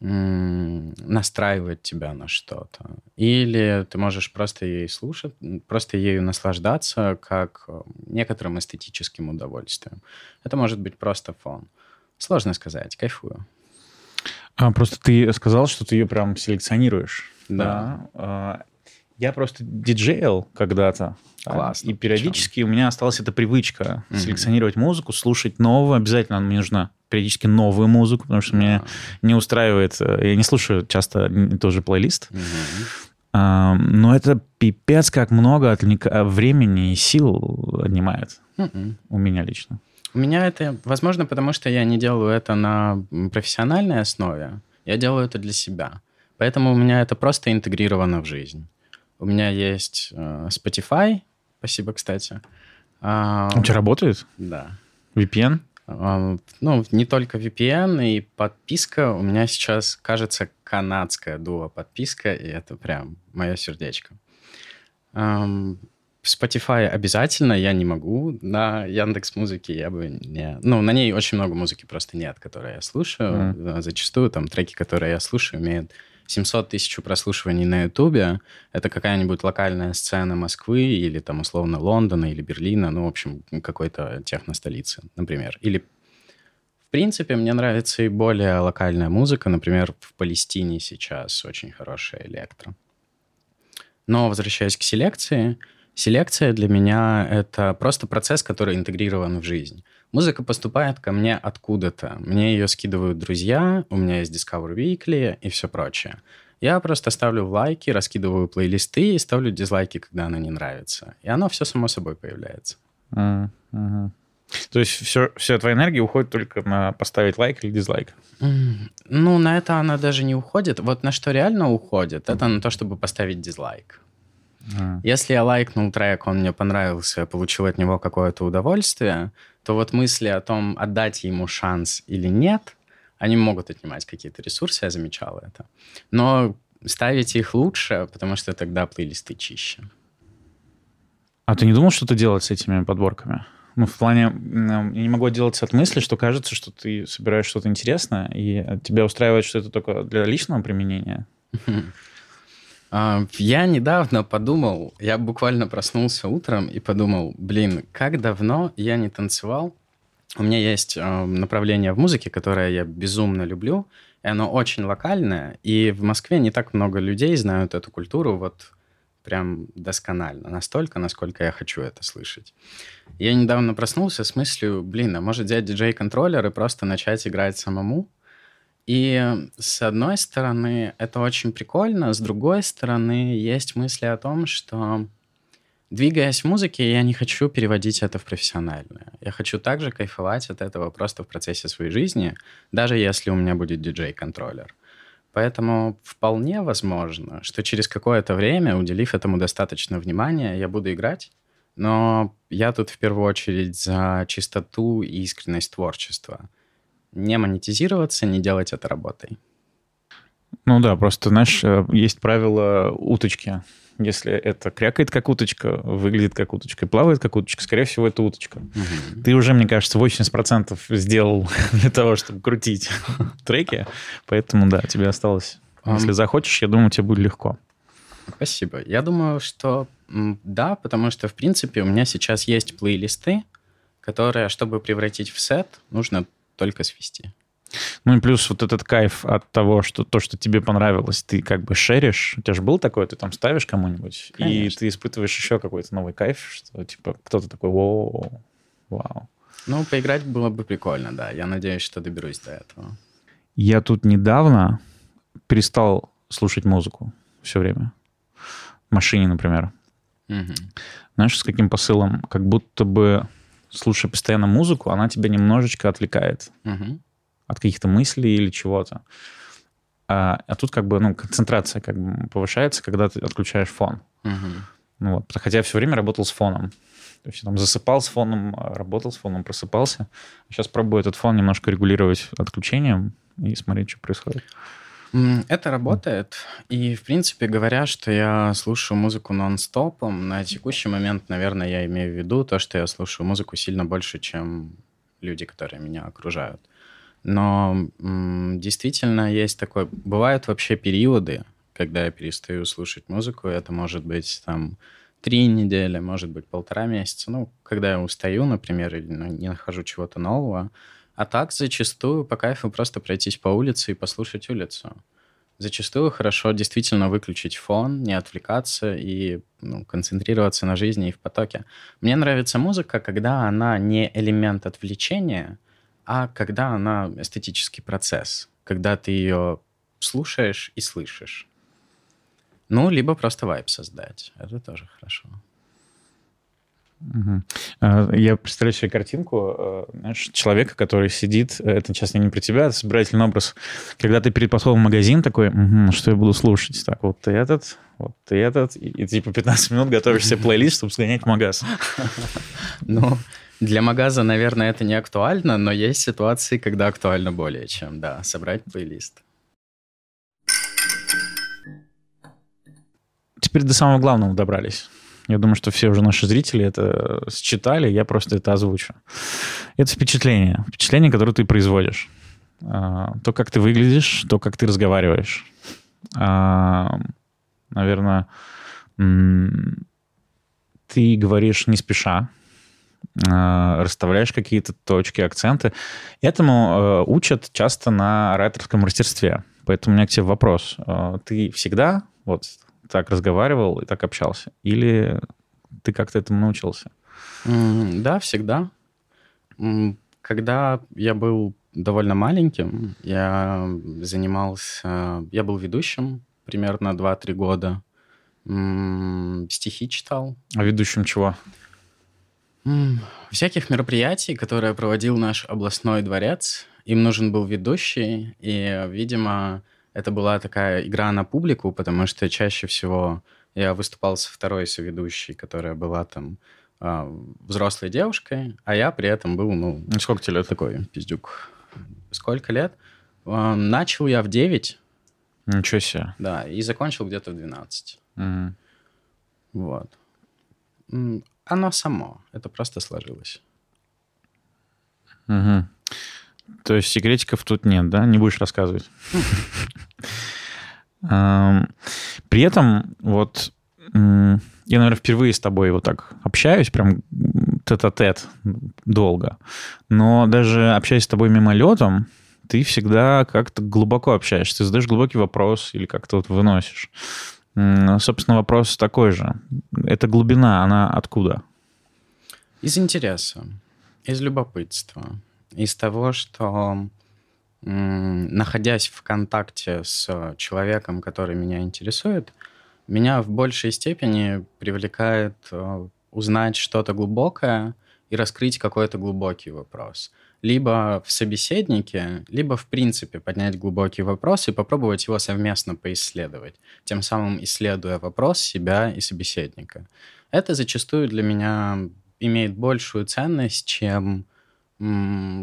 настраивать тебя на что-то. Или ты можешь просто ей слушать, просто ею наслаждаться как некоторым эстетическим удовольствием. Это может быть просто фон. Сложно сказать, кайфую. Просто ты сказал, что ты ее прям селекционируешь. Да. Я просто диджеял когда-то. Классно. И периодически у меня осталась эта привычка селекционировать музыку, слушать новую. Обязательно она мне нужна. Периодически новую музыку, потому что меня не устраивает... Я не слушаю часто тот же плейлист. Но это пипец как много времени и сил отнимает. У меня лично. У меня это... Возможно, потому что я не делаю это на профессиональной основе. Я делаю это для себя. Поэтому у меня это просто интегрировано в жизнь. У меня есть Spotify, спасибо, кстати. У тебя работает? Да. VPN? Ну, не только VPN, и подписка. У меня сейчас, кажется, канадская дуо-подписка, и это прям мое сердечко. Spotify обязательно, я не могу. На Яндекс.Музыке я бы не... Ну, на ней очень много музыки просто нет, которую я слушаю. Зачастую там треки, которые я слушаю, имеют... 700 тысяч прослушиваний на Ютубе, это какая-нибудь локальная сцена Москвы или там условно Лондона или Берлина, ну, в общем, какой-то техностолицы, например. Или, в принципе, мне нравится и более локальная музыка, например, в Палестине сейчас очень хорошая электро. Но, возвращаясь к селекции, селекция для меня — это просто процесс, который интегрирован в жизнь. Музыка поступает ко мне откуда-то. Мне ее скидывают друзья, у меня есть Discover Weekly и все прочее. Я просто ставлю в лайки, раскидываю плейлисты и ставлю дизлайки, когда она не нравится. И оно все само собой появляется. То есть вся твоя энергия уходит только на поставить лайк или дизлайк? Ну, на это она даже не уходит. Вот на что реально уходит, это на то, чтобы поставить дизлайк. Если я лайкнул трек, он мне понравился, я получил от него какое-то удовольствие, то вот мысли о том, отдать ему шанс или нет, они могут отнимать какие-то ресурсы, я замечал это. Но ставить их лучше, потому что тогда плейлисты чище. А ты не думал что-то делать с этими подборками? Ну, в плане, я не могу отделаться от мысли, что кажется, что ты собираешь что-то интересное, и тебя устраивает, что это только для личного применения. Я недавно подумал, я буквально проснулся утром и подумал, как давно я не танцевал. У меня есть направление в музыке, которое я безумно люблю, и оно очень локальное, и в Москве не так много людей знают эту культуру вот прям досконально, настолько, насколько я хочу это слышать. Я недавно проснулся с мыслью, а может взять диджей-контроллер и просто начать играть самому? И с одной стороны, это очень прикольно, с другой стороны, есть мысли о том, что, двигаясь в музыке, я не хочу переводить это в профессиональное. Я хочу также кайфовать от этого просто в процессе своей жизни, даже если у меня будет диджей-контроллер. Поэтому вполне возможно, что через какое-то время, уделив этому достаточно внимания, я буду играть, но я тут в первую очередь за чистоту и искренность творчества. Не монетизироваться, не делать это работой. Ну да, просто, знаешь, есть правило уточки. Если это крякает как уточка, выглядит как уточка и плавает как уточка, скорее всего, это уточка. Ты уже, мне кажется, 80% сделал для того, чтобы крутить треки. Поэтому, да, тебе осталось... Если захочешь, я думаю, тебе будет легко. Спасибо. Я думаю, что да, потому что, в принципе, у меня сейчас есть плейлисты, которые, чтобы превратить в сет, нужно... только свести. Ну и плюс вот этот кайф от того, что то, что тебе понравилось, ты как бы шеришь. У тебя же было такое, ты там ставишь кому-нибудь, конечно, и ты испытываешь еще какой-то новый кайф, что типа кто-то такой, вау. Ну, поиграть было бы прикольно, да. Я надеюсь, что доберусь до этого. Я тут недавно перестал слушать музыку все время. В машине, например. Знаешь, с каким посылом? Как будто бы... слушая постоянно музыку, она тебя немножечко отвлекает от каких-то мыслей или чего-то. А тут как бы, ну, концентрация как бы повышается, когда ты отключаешь фон. Ну, вот. Хотя я все время работал с фоном. То есть я там засыпал с фоном, работал с фоном, просыпался. Сейчас пробую этот фон немножко регулировать отключением и смотреть, что происходит. Это работает. И, в принципе, говоря, что я слушаю музыку нон-стопом, на текущий момент, наверное, я имею в виду то, что я слушаю музыку сильно больше, чем люди, которые меня окружают. Но действительно есть такой... Бывают вообще периоды, когда я перестаю слушать музыку. Это может быть там 3 недели, может быть 1,5 месяца. Ну, когда я устаю, например, или не нахожу чего-то нового. А так зачастую по кайфу просто пройтись по улице и послушать улицу. зачастую хорошо действительно выключить фон, не отвлекаться и концентрироваться на жизни и в потоке. Мне нравится музыка, когда она не элемент отвлечения, а когда она эстетический процесс, когда ты ее слушаешь и слышишь. Либо просто вайб создать. Это тоже хорошо. Угу. Я представляю себе картинку, знаешь, человека, который сидит, это сейчас не про тебя, это собирательный образ, когда ты перед подходом в магазин такой, что я буду слушать? Так, вот этот, и типа 15 минут готовишь себе плейлист, чтобы сгонять в магаз. Для магаза, наверное, это не актуально, но есть ситуации, когда актуально более чем, да, собрать плейлист. Теперь до самого главного добрались. Я думаю, что все уже наши зрители это считали, я просто это озвучу. Это впечатление, которое ты производишь. То, как ты выглядишь, то, как ты разговариваешь. Наверное, ты говоришь не спеша, расставляешь какие-то точки, акценты. Этому учат часто на ораторском мастерстве. Поэтому у меня к тебе вопрос. Ты всегда так разговаривал и так общался? Или ты как-то этому научился? Да, всегда. Когда я был довольно маленьким, я был ведущим примерно 2-3 года. Стихи читал. А ведущим чего? Всяких мероприятий, которые проводил наш областной дворец. Им нужен был ведущий, и, видимо... Это была такая игра на публику, потому что чаще всего я выступал со второй соведущей, которая была там взрослой девушкой, а я при этом был, Сколько тебе лет? Такой пиздюк. Сколько лет? Начал я в 9. Ничего себе. Да, и закончил где-то в 12. Угу. Оно само. Это просто сложилось. Угу. То есть секретиков тут нет, да? Не будешь рассказывать. При этом я, наверное, впервые с тобой так общаюсь, прям тет-а-тет долго. Но даже общаясь с тобой мимолетом, ты всегда как-то глубоко общаешься. Ты задаешь глубокий вопрос или как-то выносишь. Собственно, вопрос такой же. Эта глубина, она откуда? Из интереса, из любопытства. Из того, что, находясь в контакте с человеком, который меня интересует, меня в большей степени привлекает узнать что-то глубокое и раскрыть какой-то глубокий вопрос. Либо в собеседнике, либо, в принципе, поднять глубокий вопрос и попробовать его совместно поисследовать, тем самым исследуя вопрос себя и собеседника. Это зачастую для меня имеет большую ценность, чем...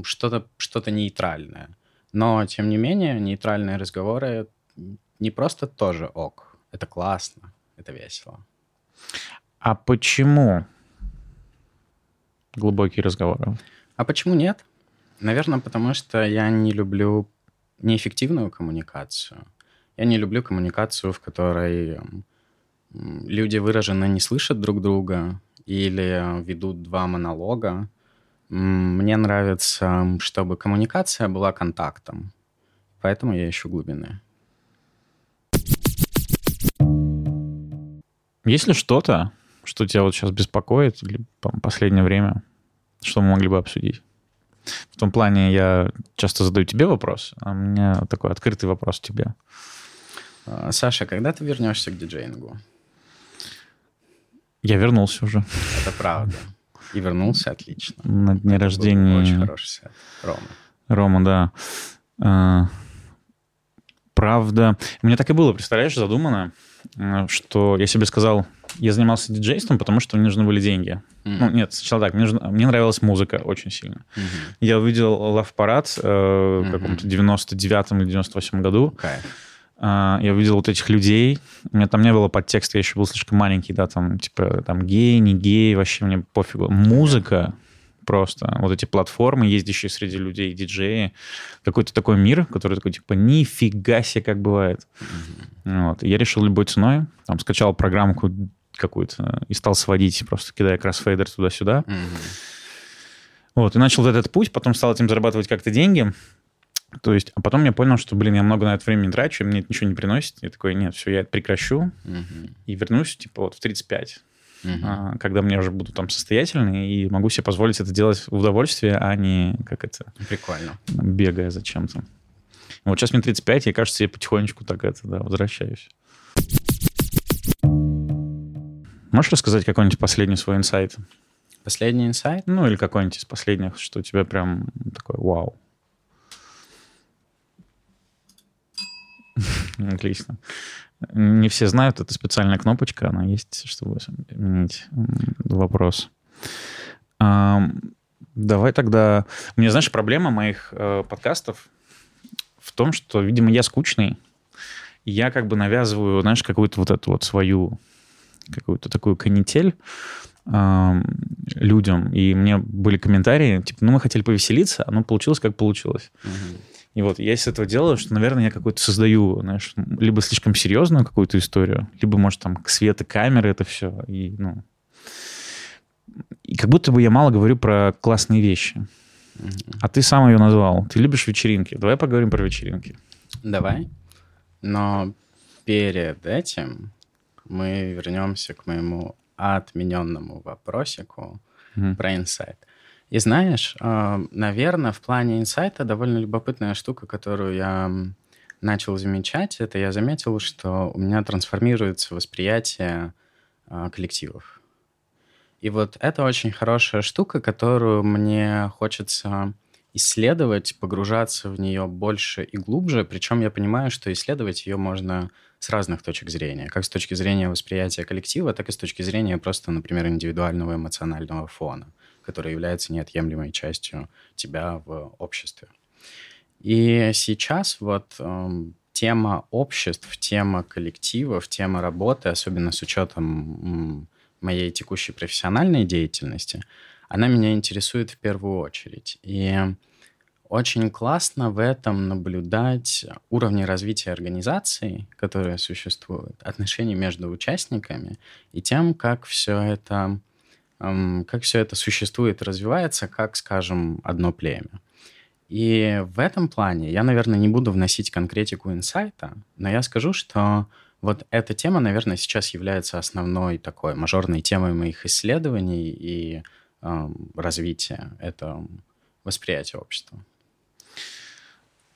что-то нейтральное. Но, тем не менее, нейтральные разговоры не просто тоже ок. Это классно, это весело. А почему глубокие разговоры? А почему нет? Наверное, потому что я не люблю неэффективную коммуникацию. Я не люблю коммуникацию, в которой люди выраженно не слышат друг друга или ведут два монолога. Мне нравится, чтобы коммуникация была контактом. Поэтому я ищу глубины. Есть ли что-то, что тебя сейчас беспокоит или в последнее время, что мы могли бы обсудить? В том плане, я часто задаю тебе вопрос, а у меня такой открытый вопрос к тебе. Саша, когда ты вернешься к диджеингу? Я вернулся уже. Это правда. И вернулся отлично. На дне рождения. Очень хороший сет. Рома, да. Правда. У меня так и было, представляешь, задумано, что я себе сказал, я занимался диджейством, потому что мне нужны были деньги. Mm-hmm. Нет, сначала так. Мне нравилась музыка очень сильно. Mm-hmm. Я увидел Love Parade в каком-то 99-м или 98-м году. Okay. Я увидел этих людей, у меня там не было подтекста, я еще был слишком маленький, да, там, типа, там, гей, не гей, вообще мне пофигу. Музыка просто, эти платформы, ездящие среди людей, диджеи, какой-то такой мир, который такой, типа, нифига себе, как бывает. Mm-hmm. И я решил любой ценой, там, скачал программку какую-то и стал сводить, просто кидая кроссфейдер туда-сюда. Mm-hmm. И начал этот путь, потом стал этим зарабатывать как-то деньги. То есть, а потом я понял, что, блин, я много на это времени трачу, и мне это ничего не приносит. Я такой, нет, все, я это прекращу и вернусь, типа, вот в 35, когда мне уже буду там состоятельный и могу себе позволить это делать в удовольствие, а не, как это... Прикольно. Бегая за чем-то. Вот сейчас мне 35, и, кажется, я потихонечку так это, да, возвращаюсь. Можешь рассказать какой-нибудь последний свой инсайт? Последний инсайт? Ну, или какой-нибудь из последних, что у тебя прям такой вау. Отлично. Не все знают, это специальная кнопочка, она есть, чтобы изменить вопрос. Давай тогда... У меня, знаешь, проблема моих подкастов в том, что, видимо, я скучный. Я как бы навязываю, знаешь, какую-то вот эту вот свою, какую-то такую канитель людям. И мне были комментарии, типа, ну, мы хотели повеселиться, оно получилось, как получилось. И вот я из этого делаю, что, наверное, я какую-то создаю, знаешь, либо слишком серьезную какую-то историю, либо, может, там, свет и камеры, это все. И, ну, и как будто бы я мало говорю про классные вещи. А ты сам ее назвал. Ты любишь вечеринки. Давай поговорим про вечеринки. Давай. Но перед этим мы вернемся к моему отмененному вопросику про инсайт. И знаешь, наверное, в плане инсайта довольно любопытная штука, которую я начал замечать, это я заметил, что у меня трансформируется восприятие коллективов. И вот это очень хорошая штука, которую мне хочется исследовать, погружаться в нее больше и глубже. Причем я понимаю, что исследовать ее можно с разных точек зрения. Как с точки зрения восприятия коллектива, так и с точки зрения просто, например, индивидуального эмоционального фона, которая является неотъемлемой частью тебя в обществе. И сейчас вот тема обществ, тема коллективов, тема работы, особенно с учетом моей текущей профессиональной деятельности, она меня интересует в первую очередь. И очень классно в этом наблюдать уровни развития организации, которые существуют, отношения между участниками и тем, как все это существует и развивается, как, скажем, одно племя. И в этом плане я, наверное, не буду вносить конкретику инсайта, но я скажу, что вот эта тема, наверное, сейчас является основной такой мажорной темой моих исследований и развития. Это восприятие общества.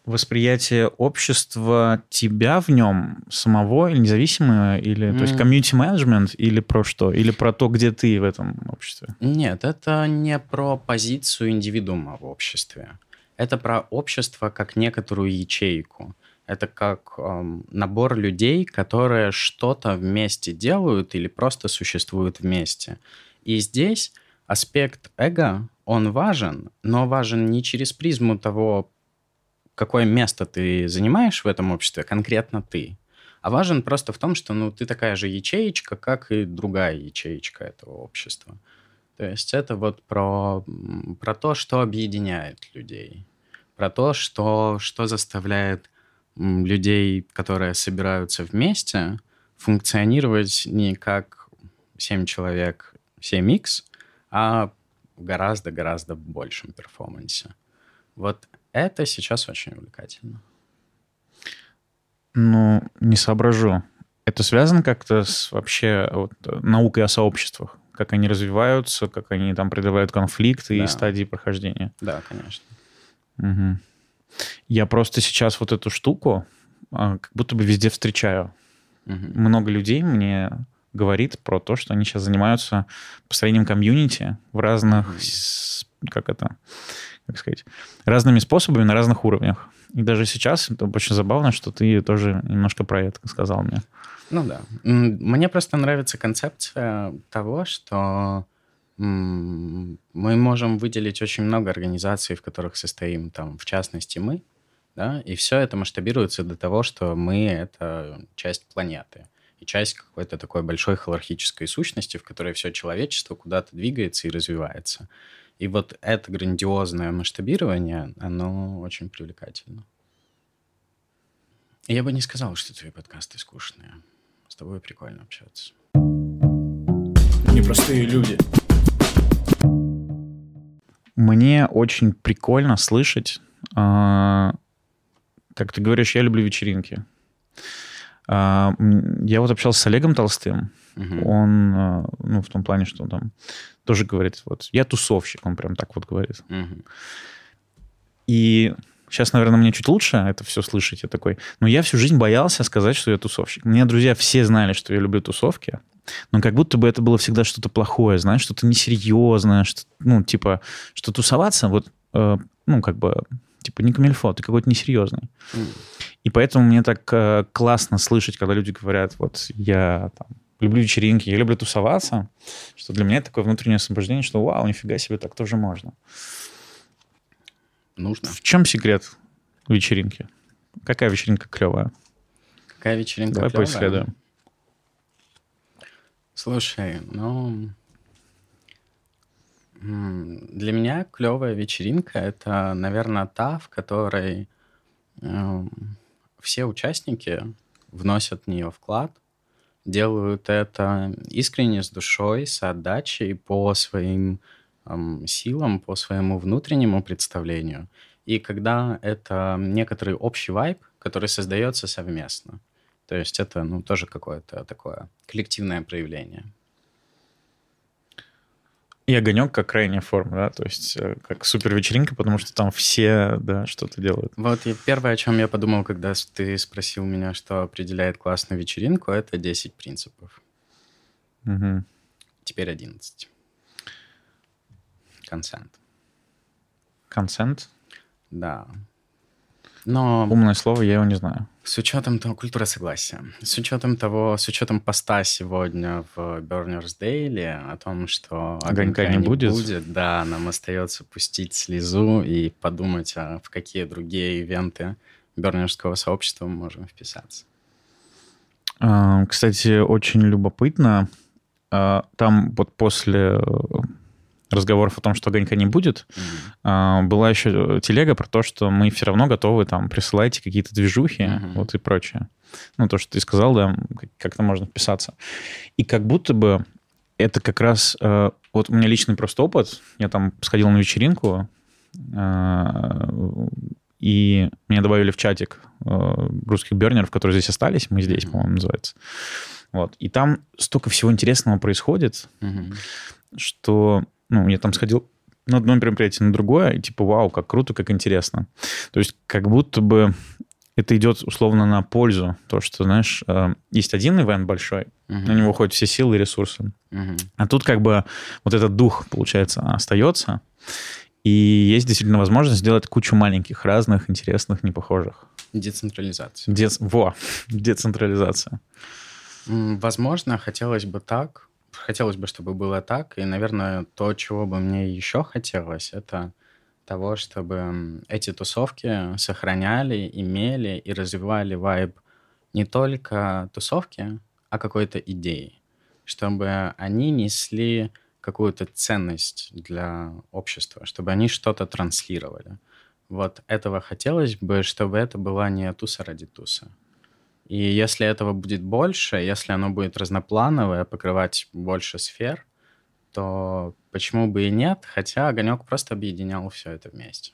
Восприятие общества тебя в нем самого, или независимое, или то есть комьюнити-менеджмент, или про что? Или про то, где ты в этом обществе? Нет, это не про позицию индивидуума в обществе. Это про общество как некоторую ячейку. Это как набор людей, которые что-то вместе делают или просто существуют вместе. И здесь аспект эго, он важен, но важен не через призму того, какое место ты занимаешь в этом обществе, конкретно ты. А важен просто в том, что ну, ты такая же ячеечка, как и другая ячеечка этого общества. То есть это вот про то, что объединяет людей. Про то, что заставляет людей, которые собираются вместе, функционировать не как 7 человек, 7X, а в гораздо-гораздо большем перформансе. Вот это сейчас очень увлекательно. Ну, не соображу. Это связано как-то с вообще вот, наукой о сообществах? Как они развиваются, как они там преодолевают конфликты и стадии прохождения? Да, конечно. Угу. Я просто сейчас вот эту штуку как будто бы везде встречаю. Много людей мне говорит про то, что они сейчас занимаются построением комьюнити в разных... разными способами на разных уровнях. И даже сейчас это очень забавно, что ты тоже немножко про это сказал мне. Ну да. Мне просто нравится концепция того, что мы можем выделить очень много организаций, в которых состоим, там, в частности, мы, да, и все это масштабируется до того, что мы — это часть планеты и часть какой-то такой большой холархической сущности, в которой все человечество куда-то двигается и развивается. И вот это грандиозное масштабирование, оно очень привлекательно. Я бы не сказал, что твои подкасты скучные. С тобой прикольно общаться. Непростые люди. Мне очень прикольно слышать как ты говоришь, я люблю вечеринки. Я вот общался с Олегом Толстым. Угу. Он, ну, в том плане, что он там тоже говорит, вот, я тусовщик, он прям так вот говорит. Угу. И сейчас, наверное, мне чуть лучше это все слышать, я такой. Но я всю жизнь боялся сказать, что я тусовщик. Меня друзья все знали, что я люблю тусовки, но как будто бы это было всегда что-то плохое, знаешь, что-то несерьезное, что, ну, типа, что тусоваться, вот, ну, как бы, типа, не камильфо, ты какой-то несерьезный. Mm. И поэтому мне так классно слышать, когда люди говорят, вот, я там люблю вечеринки, я люблю тусоваться, что для меня это такое внутреннее освобождение, что, вау, нифига себе, так тоже можно. Нужно. В чем секрет вечеринки? Какая вечеринка клевая? Какая вечеринка клевая? Давай поисследуем. Слушай, ну... Для меня клевая вечеринка — это, наверное, та, в которой все участники вносят в нее вклад, делают это искренне, с душой, с отдачей, по своим силам, по своему внутреннему представлению. И когда это некоторый общий вайб, который создается совместно. То есть это, ну, тоже какое-то такое коллективное проявление. И огонек как крайняя форма, да? То есть как супервечеринка, потому что там все, да, что-то делают. Вот и первое, о чем я подумал, когда ты спросил меня, что определяет классную вечеринку, это 10 принципов. Угу. Теперь 11. Консент. Консент? Да. Но умное слово, я его не знаю. С учетом того, культура согласия, с учетом того, с учетом поста сегодня в Burners Daily о том, что огонька не будет, да, нам остается пустить слезу и подумать, а в какие другие ивенты бернерского сообщества мы можем вписаться. Кстати, очень любопытно. Там вот после разговоров о том, что огонька не будет, mm-hmm. была еще телега про то, что мы все равно готовы там присылать какие-то движухи, mm-hmm. вот и прочее. Ну, то, что ты сказал, да, как-то можно вписаться. И как будто бы это как раз... Вот у меня личный просто опыт. Я там сходил на вечеринку, и меня добавили в чатик русских бернеров, которые здесь остались. Мы здесь, mm-hmm. по-моему, называется. Вот. И там столько всего интересного происходит, mm-hmm. что... Ну, я там сходил на одно мероприятие, на другое, и типа, вау, как круто, как интересно. То есть как будто бы это идет условно на пользу. То, что, знаешь, есть один ивент большой, uh-huh. на него уходят все силы и ресурсы. Uh-huh. А тут как бы вот этот дух, получается, остается. И есть действительно возможность сделать кучу маленьких, разных, интересных, непохожих. Децентрализация. Децентрализация. Возможно, хотелось бы так. Хотелось бы, чтобы было так. И, наверное, то, чего бы мне еще хотелось, это того, чтобы эти тусовки сохраняли, имели и развивали вайб не только тусовки, а какой-то идеи. Чтобы они несли какую-то ценность для общества, чтобы они что-то транслировали. Вот этого хотелось бы, чтобы это была не туса ради туса. И если этого будет больше, если оно будет разноплановое, покрывать больше сфер, то почему бы и нет, хотя огонек просто объединял все это вместе.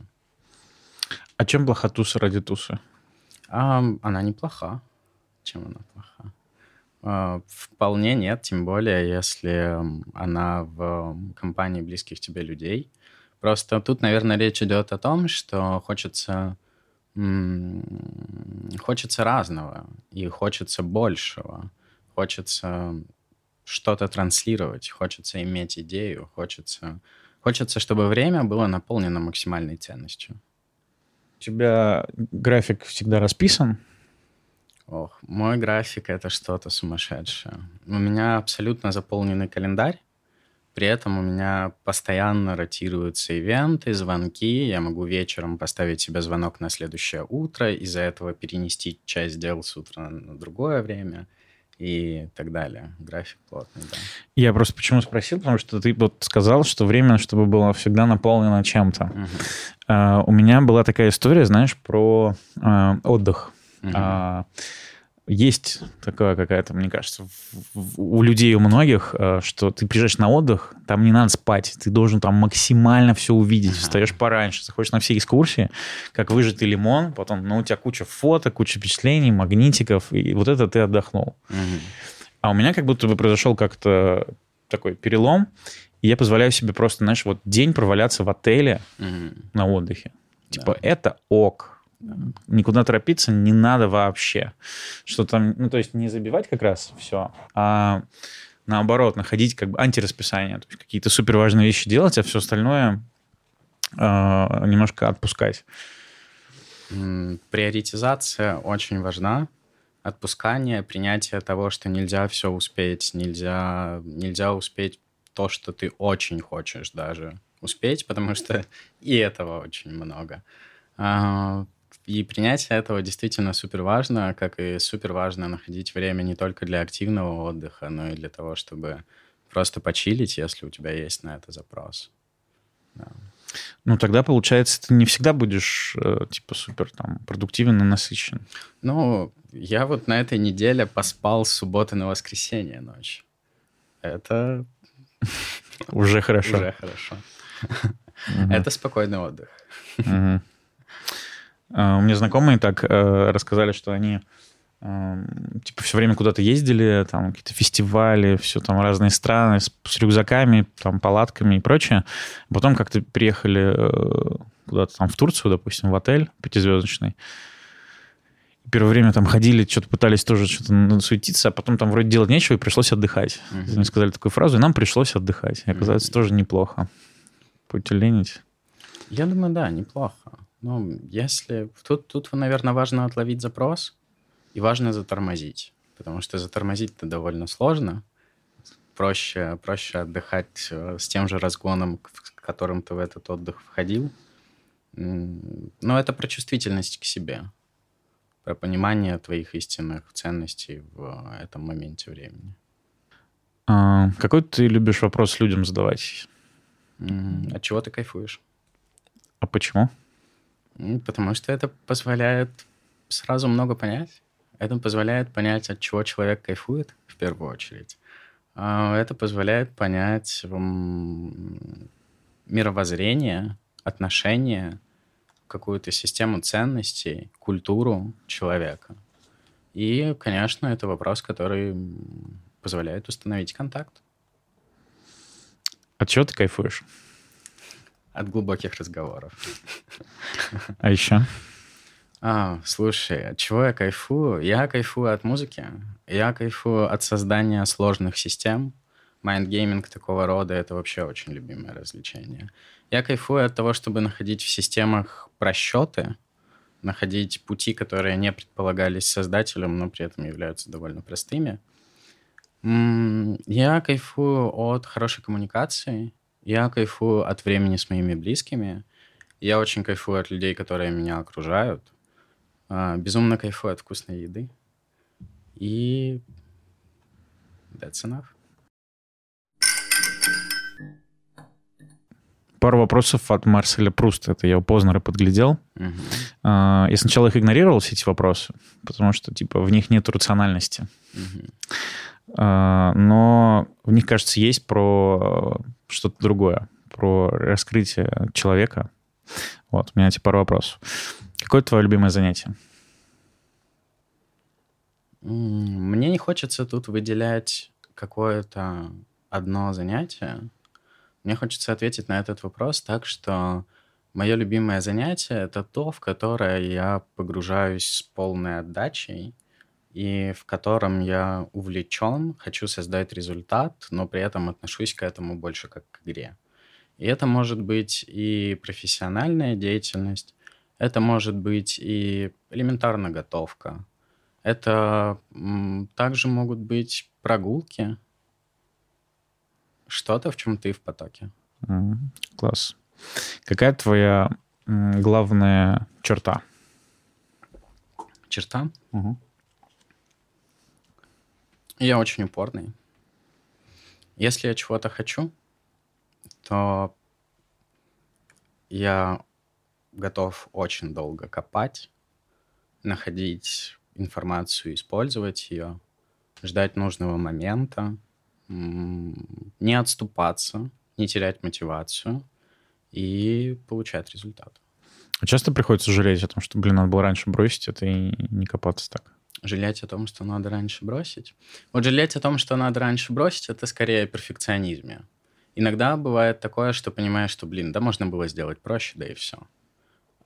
А чем плоха туса ради тусы? Она не плоха. Чем она плоха? Вполне нет, тем более, если она в компании близких тебе людей. Просто тут, наверное, речь идет о том, что хочется разного и хочется большего, хочется что-то транслировать, хочется иметь идею, хочется, чтобы время было наполнено максимальной ценностью. У тебя график всегда расписан? Ох, мой график — это что-то сумасшедшее. У меня абсолютно заполненный календарь, при этом у меня постоянно ротируются ивенты, звонки. Я могу вечером поставить себе звонок на следующее утро, из-за этого перенести часть дел с утра на другое время и так далее. График плотный, да. Я просто почему спросил, потому что ты вот сказал, что время, чтобы было всегда наполнено чем-то. Uh-huh. У меня была такая история, знаешь, про отдых. Uh-huh. Есть такая какая-то, мне кажется, у людей, у многих, что ты приезжаешь на отдых, там не надо спать, ты должен там максимально все увидеть, встаешь пораньше, заходишь на все экскурсии, как выжатый лимон, потом, ну, у тебя куча фото, куча впечатлений, магнитиков, и вот это ты отдохнул. А у меня как будто бы произошел как-то такой перелом, и я позволяю себе просто, знаешь, вот день проваляться в отеле на отдыхе. Типа, это ок. Никуда торопиться не надо вообще. Что там, ну, то есть не забивать как раз все, а наоборот, находить как бы антирасписание. То есть какие-то суперважные вещи делать, а все остальное немножко отпускать. Приоритизация очень важна. Отпускание, принятие того, что нельзя все успеть, нельзя успеть то, что ты очень хочешь даже успеть, потому что и этого очень много. И принятие этого действительно супер важно, как и супер важно находить время не только для активного отдыха, но и для того, чтобы просто почилить, если у тебя есть на это запрос. Да. Ну, тогда, получается, ты не всегда будешь, типа, супер там продуктивен и насыщен. Ну, я вот на этой неделе поспал с субботы на воскресенье ночь. Это... Уже хорошо. Уже хорошо. Это спокойный отдых. У меня знакомые так рассказали, что они типа все время куда-то ездили, там какие-то фестивали, все там разные страны с рюкзаками, там палатками и прочее. Потом как-то приехали куда-то там в Турцию, допустим, в отель пятизвездочный. Первое время там ходили, что-то пытались тоже что-то суетиться, а потом там вроде делать нечего и пришлось отдыхать. Mm-hmm. Они сказали такую фразу, и нам пришлось отдыхать. И оказалось, тоже неплохо. Потеленить. Я думаю, да, неплохо. Ну, если... Тут, наверное, важно отловить запрос и важно затормозить, потому что затормозить-то довольно сложно. Проще отдыхать с тем же разгоном, в котором ты в этот отдых входил. Но это про чувствительность к себе, про понимание твоих истинных ценностей в этом моменте времени. Какой ты любишь вопрос людям задавать? От чего ты кайфуешь? А почему? Потому что это позволяет сразу много понять. Это позволяет понять, от чего человек кайфует, в первую очередь. Это позволяет понять мировоззрение, отношения, какую-то систему ценностей, культуру человека. И, конечно, это вопрос, который позволяет установить контакт. От чего ты кайфуешь? От глубоких разговоров. А еще? Слушай, от чего я кайфую? Я кайфую от музыки. Я кайфую от создания сложных систем. Майндгейминг такого рода — это вообще очень любимое развлечение. Я кайфую от того, чтобы находить в системах просчеты, находить пути, которые не предполагались создателем, но при этом являются довольно простыми. Я кайфую от хорошей коммуникации. Я кайфую от времени с моими близкими. Я очень кайфую от людей, которые меня окружают. Безумно кайфую от вкусной еды. И that's enough. Пару вопросов от Марселя Пруста. Это я у Познера подглядел. Uh-huh. Я сначала их игнорировал, все эти вопросы, потому что типа в них нет рациональности. Uh-huh. Но в них, кажется, есть про что-то другое, про раскрытие человека. Вот, у меня эти пару вопросов. Какое твое любимое занятие? Мне не хочется тут выделять какое-то одно занятие. Мне хочется ответить на этот вопрос так, что мое любимое занятие — это то, в которое я погружаюсь с полной отдачей и в котором я увлечен, хочу создать результат, но при этом отношусь к этому больше как к игре. И это может быть и профессиональная деятельность, это может быть и элементарная готовка, это также могут быть прогулки, что-то, в чем ты в потоке. Класс. Какая твоя главная черта? Черта? Угу. Я очень упорный. Если я чего-то хочу, то я готов очень долго копать, находить информацию, использовать ее, ждать нужного момента, не отступаться, не терять мотивацию и получать результат. А часто приходится жалеть о том, что, надо было раньше бросить это и не копаться так? Жалеть о том, что надо раньше бросить? Вот жалеть о том, что надо раньше бросить, это скорее о перфекционизме. Иногда бывает такое, что понимаешь, что, да можно было сделать проще, да и все.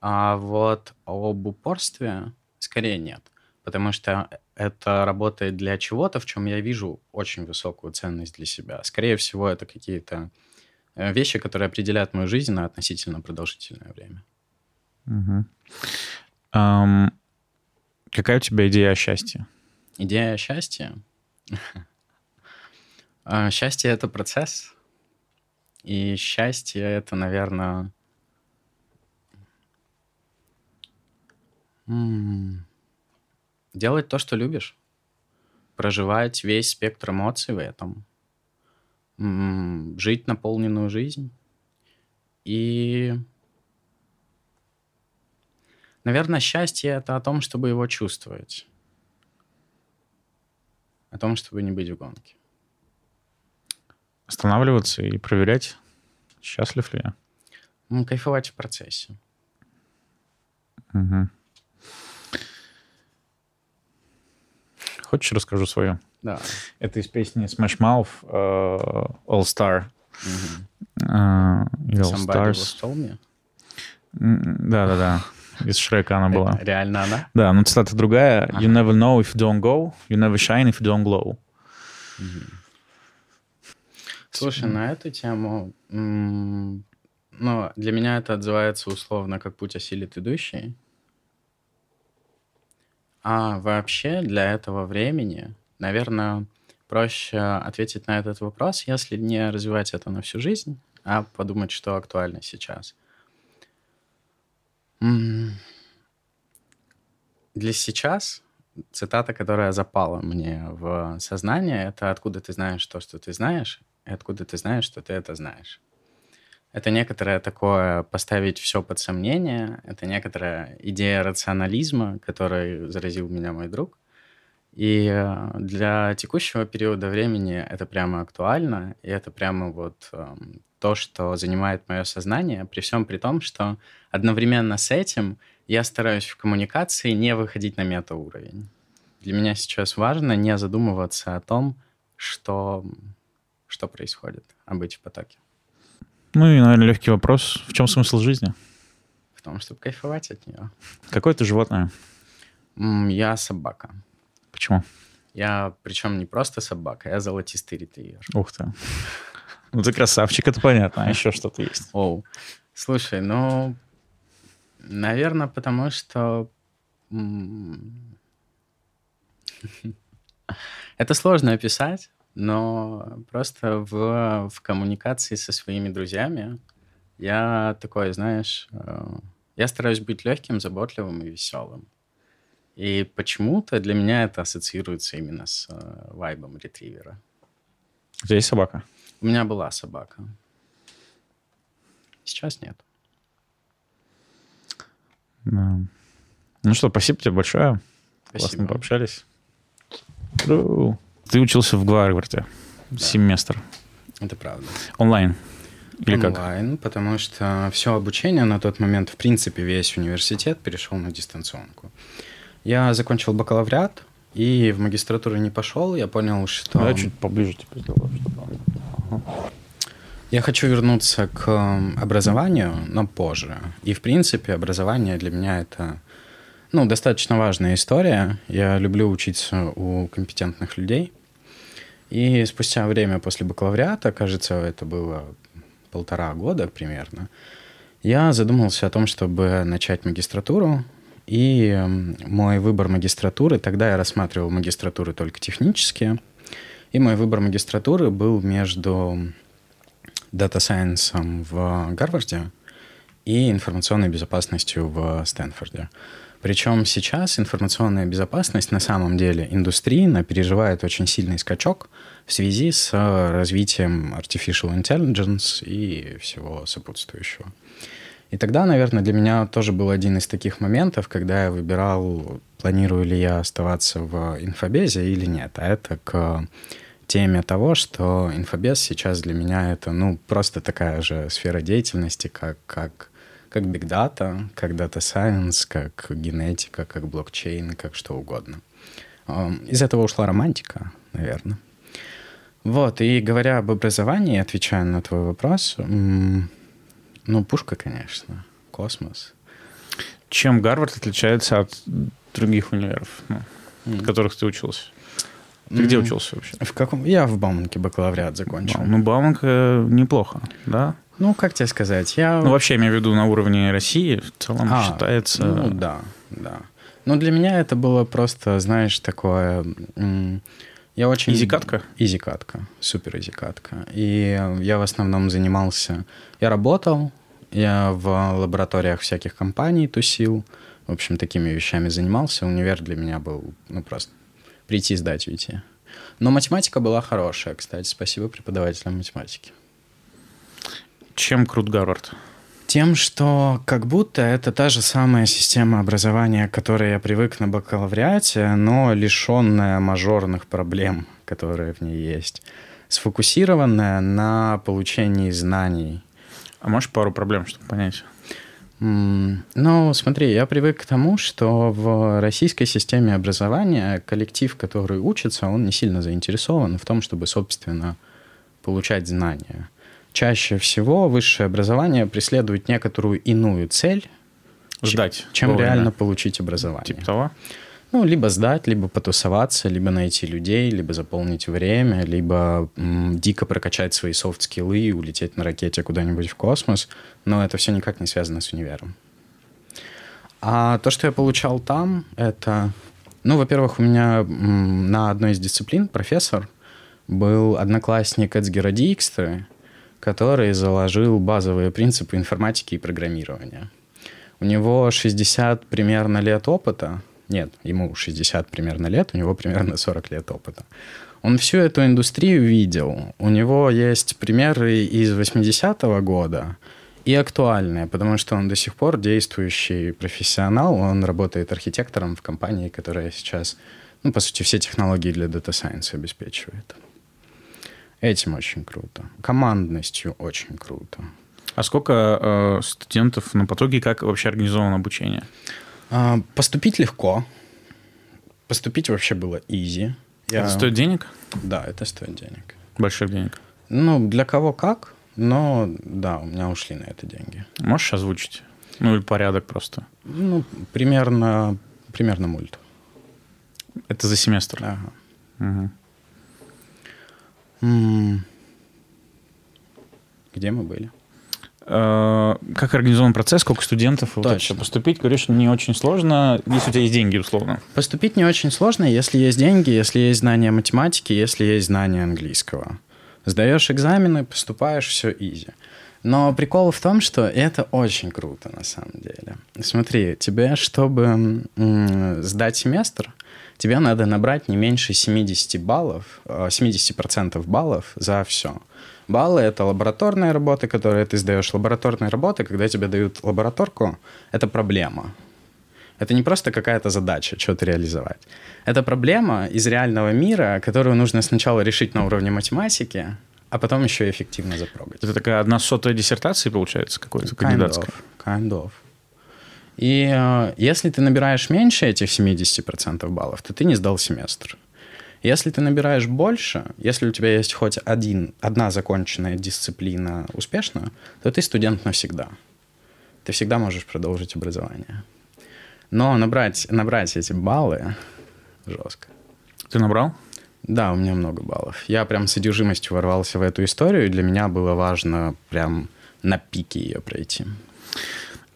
А вот об упорстве скорее нет, потому что это работает для чего-то, в чем я вижу очень высокую ценность для себя. Скорее всего, это какие-то вещи, которые определяют мою жизнь на относительно продолжительное время. Угу. Какая у тебя идея о счастье? Идея о счастье? Счастье — это процесс. И счастье — это, наверное... делать то, что любишь. Проживать весь спектр эмоций в этом. Жить наполненную жизнь. И... наверное, счастье — это о том, чтобы его чувствовать. О том, чтобы не быть в гонке. Останавливаться и проверять, счастлив ли я. Кайфовать в процессе. Угу. Хочешь, расскажу свою? Да. Это из песни Smash Mouth All Star. Угу. Somebody Will Stole Me? Да. Из Шрека она была. Реально она? Да, но цитата другая. Ага. You never know if you don't go. You never shine if you don't glow. Слушай, на эту тему... для меня это отзывается условно как «Путь осилит идущий». А вообще для этого времени, наверное, проще ответить на этот вопрос, если не развивать это на всю жизнь, а подумать, что актуально сейчас. Для сейчас цитата, которая запала мне в сознание, это «Откуда ты знаешь то, что ты знаешь, и откуда ты знаешь, что ты это знаешь». Это некоторое такое поставить все под сомнение, это некоторая идея рационализма, которой заразил меня мой друг. И для текущего периода времени это прямо актуально, и это прямо вот то, что занимает мое сознание, при всем при том, что одновременно с этим я стараюсь в коммуникации не выходить на метауровень. Для меня сейчас важно не задумываться о том, что происходит, а быть в потоке. И, наверное, легкий вопрос. В чем смысл жизни? В том, чтобы кайфовать от нее. Какое ты животное? Я собака. Почему? Я, причем не просто собака, я золотистый ретривер. Ух ты. Ты красавчик, это понятно. А еще что-то есть? Оу. Слушай, наверное, потому что... это сложно описать. Но просто в коммуникации со своими друзьями я такой, я стараюсь быть легким, заботливым и веселым. И почему-то для меня это ассоциируется именно с вайбом ретривера. У тебя есть собака? У меня была собака. Сейчас нет. Да. Что, спасибо тебе большое. Спасибо. Классно пообщались. Ты учился в Гарварде, да. Семестр. Это правда. Онлайн? Или онлайн, как? Онлайн, потому что все обучение на тот момент, в принципе, весь университет перешел на дистанционку. Я закончил бакалавриат и в магистратуру не пошел. Я понял, что... Я чуть поближе теперь сделаю. Я хочу вернуться к образованию, но позже. И, в принципе, образование для меня это... достаточно важная история. Я люблю учиться у компетентных людей. И спустя время после бакалавриата, кажется, это было 1,5 года примерно, я задумался о том, чтобы начать магистратуру. И мой выбор магистратуры, тогда я рассматривал магистратуры только технические, и мой выбор магистратуры был между дата-сайенсом в Гарварде и информационной безопасностью в Стэнфорде. Причем сейчас информационная безопасность на самом деле индустрийно переживает очень сильный скачок в связи с развитием artificial intelligence и всего сопутствующего. И тогда, наверное, для меня тоже был один из таких моментов, когда я выбирал, планирую ли я оставаться в инфобезе или нет. А это к теме того, что инфобез сейчас для меня это, ну, просто такая же сфера деятельности, как Big Data, как Data Science, как генетика, как блокчейн, как что угодно. Из этого ушла романтика, наверное. Вот, и говоря об образовании, отвечая на твой вопрос, ну, пушка, конечно, космос. Чем Гарвард отличается от других универов, в которых ты учился? Ты где учился вообще? Я в Бауманке бакалавриат закончил. Ну, Бауманка неплохо, да? Ну, как тебе сказать, я... Ну, вообще, я имею в виду на уровне России, в целом считается... Ну, да. Но для меня это было просто, знаешь, такое... Я очень... Изикатка? Изикатка, супер изикатка. И я в основном занимался... Я работал, я в лабораториях всяких компаний тусил, в общем, такими вещами занимался. Универ для меня был, ну, просто прийти, сдать, уйти. Но математика была хорошая, кстати, спасибо преподавателям математики. Чем крут Гарвард? Тем, что как будто это та же самая система образования, к которой я привык на бакалавриате, но лишенная мажорных проблем, которые в ней есть, сфокусированная на получении знаний. А можешь пару проблем, чтобы понять? Ну, смотри, я привык к тому, что в российской системе образования коллектив, который учится, он не сильно заинтересован в том, чтобы, собственно, получать знания. Чаще всего высшее образование преследует некоторую иную цель, сдать, чем вовремя. Реально получить образование. Типа того? Ну, либо сдать, либо потусоваться, либо найти людей, либо заполнить время, либо дико прокачать свои софт-скиллы и улететь на ракете куда-нибудь в космос. Но это все никак не связано с универом. А то, что я получал там, это... Ну, во-первых, у меня на одной из дисциплин профессор был одноклассник Эдсгера Дикстры, который заложил базовые принципы информатики и программирования. У него 60 примерно лет опыта. Нет, ему 60 примерно лет, у него примерно 40 лет опыта. Он всю эту индустрию видел. У него есть примеры из 80-го года и актуальные, потому что он до сих пор действующий профессионал. Он работает архитектором в компании, которая сейчас, ну, по сути, все технологии для Data Science обеспечивает. Этим очень круто. Командностью очень круто. А сколько студентов на потоке, как вообще организовано обучение? Поступить легко. Поступить вообще было easy. Это стоит денег? Да, это стоит денег. Больших денег? Ну, для кого как, но да, у меня ушли на это деньги. Можешь озвучить? Ну, или порядок просто? Ну, примерно мульт. Это за семестр? Ага. Угу. Где мы были? Как организован процесс, сколько студентов? Точно. Вот это поступить, говоришь, не очень сложно, если у тебя есть деньги, условно. Поступить не очень сложно, если есть деньги, если есть знания математики, если есть знания английского. Сдаешь экзамены, поступаешь, все изи. Но прикол в том, что это очень круто на самом деле. Смотри, тебе, чтобы сдать семестр, тебе надо набрать не меньше 70% баллов за все. Баллы – это лабораторные работы, которые ты сдаешь. Лабораторные работы, когда тебе дают лабораторку, это проблема. Это не просто какая-то задача, что-то реализовать. Это проблема из реального мира, которую нужно сначала решить на уровне математики, а потом еще и эффективно запрогать. Это такая 1/100 диссертации, получается, какой-то кандидатской? Kind of. И если ты набираешь меньше этих 70% баллов, то ты не сдал семестр. Если ты набираешь больше, если у тебя есть хоть одна законченная дисциплина успешно, то ты студент навсегда. Ты всегда можешь продолжить образование. Но набрать эти баллы жестко. Ты набрал? Да, у меня много баллов. Я прям с одержимостью ворвался в эту историю, и для меня было важно прям на пике ее пройти.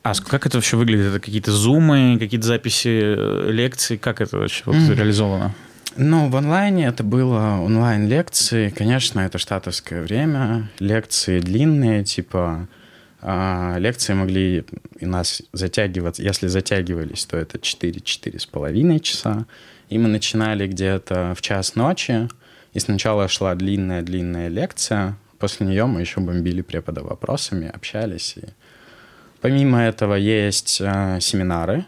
А как это вообще выглядит? Это какие-то зумы, какие-то записи лекций? Как это вообще реализовано? Ну, в онлайне это было онлайн-лекции. Конечно, это штатовское время. Лекции длинные, типа... Лекции могли у нас затягиваться. Если затягивались, то это 4-4,5 часа. И мы начинали где-то в 1:00 ночи. И сначала шла длинная-длинная лекция. После нее мы еще бомбили препода вопросами, общались и... Помимо этого есть семинары.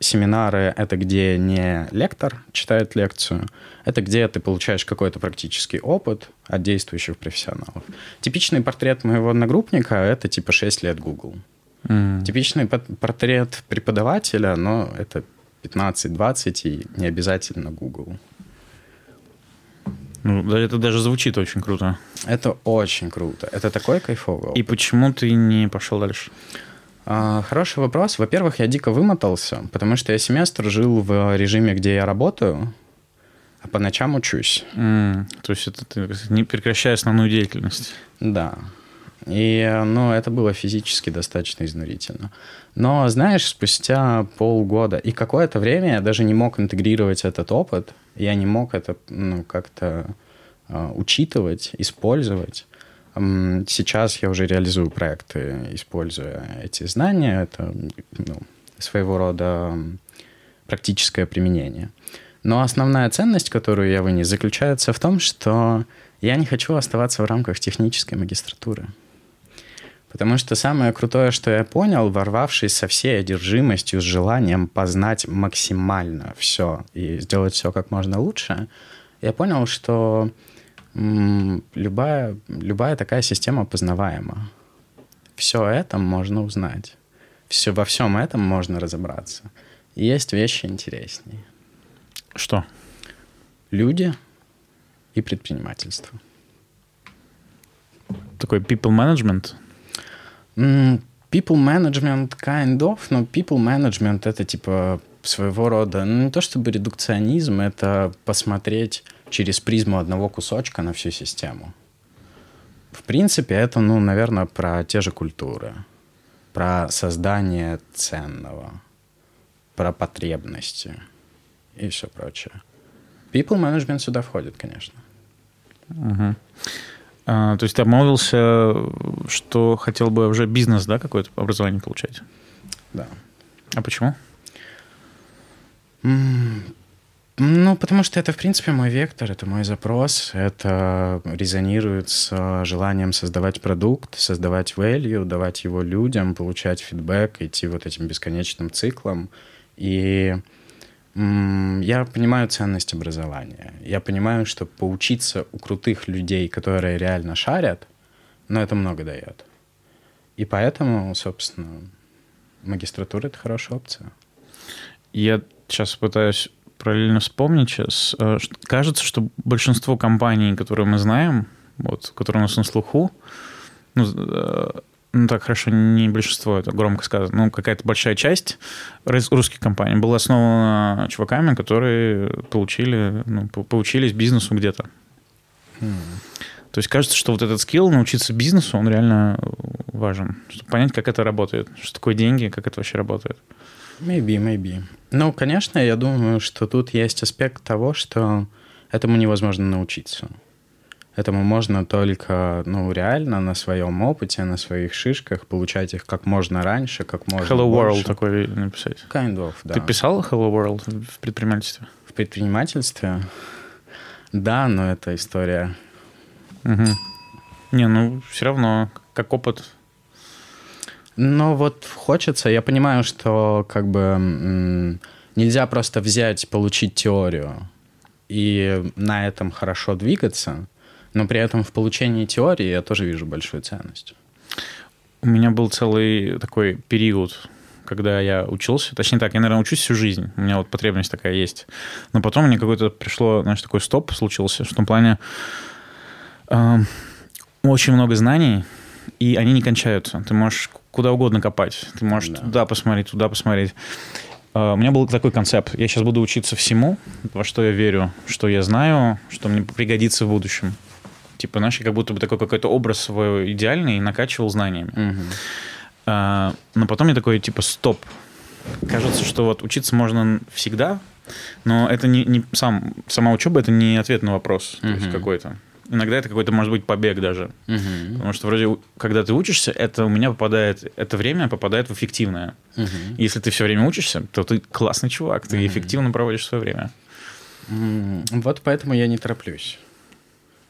Семинары – это где не лектор читает лекцию, это где ты получаешь какой-то практический опыт от действующих профессионалов. Типичный портрет моего одногруппника – это типа 6 лет Google. Mm. Типичный портрет преподавателя, но это 15-20 и не обязательно Google. Ну, это даже звучит очень круто. Это очень круто. Это такой кайфовый опыт. И почему ты не пошел дальше? Хороший вопрос. Во-первых, я дико вымотался, потому что я семестр жил в режиме, где я работаю, а по ночам учусь. То есть это ты не прекращаешь основную деятельность. Да. И, ну, это было физически достаточно изнурительно. Но, знаешь, спустя полгода и какое-то время я даже не мог интегрировать этот опыт, я не мог это как-то учитывать, использовать. Сейчас я уже реализую проекты, используя эти знания. Это своего рода практическое применение. Но основная ценность, которую я вынес, заключается в том, что я не хочу оставаться в рамках технической магистратуры. Потому что самое крутое, что я понял, ворвавшись со всей одержимостью, с желанием познать максимально все и сделать все как можно лучше, я понял, что любая такая система познаваема. Все это можно узнать. Во всем этом можно разобраться. И есть вещи интереснее. Что? Люди и предпринимательство. Такой people management? People management kind of, но people management это типа своего рода, не то чтобы редукционизм, это посмотреть через призму одного кусочка на всю систему. В принципе, это, наверное, про те же культуры, про создание ценного, про потребности и все прочее. People management сюда входит, конечно. Угу. То есть ты обмолвился, что хотел бы уже бизнес, да, какое-то образование получать? Да. А почему? Потому что это, в принципе, мой вектор, это мой запрос, это резонирует с желанием создавать продукт, создавать value, давать его людям, получать фидбэк, идти вот этим бесконечным циклом. И я понимаю ценность образования. Я понимаю, что поучиться у крутых людей, которые реально шарят, но это много дает. И поэтому, собственно, магистратура — это хорошая опция. Я сейчас пытаюсь параллельно вспомнить сейчас. Кажется, что большинство компаний, которые мы знаем, вот, которые у нас на слуху, так хорошо, не большинство, это громко сказано, какая-то большая часть русских компаний была основана чуваками, которые поучились бизнесу где-то. То есть кажется, что вот этот скилл научиться бизнесу, он реально важен, чтобы понять, как это работает, что такое деньги, как это вообще работает. Maybe. Конечно, я думаю, что тут есть аспект того, что этому невозможно научиться. Этому можно только, реально на своем опыте, на своих шишках, получать их как можно раньше, как можно Hello больше. World такой написать. Kind of, да. Ты писал Hello World в предпринимательстве? В предпринимательстве? Да, но это история. Угу. Все равно, как опыт. Хочется, я понимаю, что нельзя просто взять, получить теорию и на этом хорошо двигаться, но при этом в получении теории я тоже вижу большую ценность. У меня был целый такой период, когда я учился, я, наверное, учусь всю жизнь, у меня вот потребность такая есть, но потом мне какой-то пришло, такой стоп случился, в том плане очень много знаний, и они не кончаются. Ты можешь куда угодно копать. Ты можешь туда посмотреть. У меня был такой концепт. Я сейчас буду учиться всему, во что я верю, что я знаю, что мне пригодится в будущем. Я как будто бы такой какой-то образ свой идеальный накачивал знаниями. Угу. Но потом я такой, стоп. Кажется, что вот учиться можно всегда, но это сама учеба, это не ответ на вопрос, то есть какой-то. Иногда это какой-то, может быть, побег даже. Uh-huh. Потому что вроде, когда ты учишься, это время попадает в эффективное. Uh-huh. Если ты все время учишься, то ты классный чувак, ты эффективно проводишь свое время. Вот поэтому я не тороплюсь.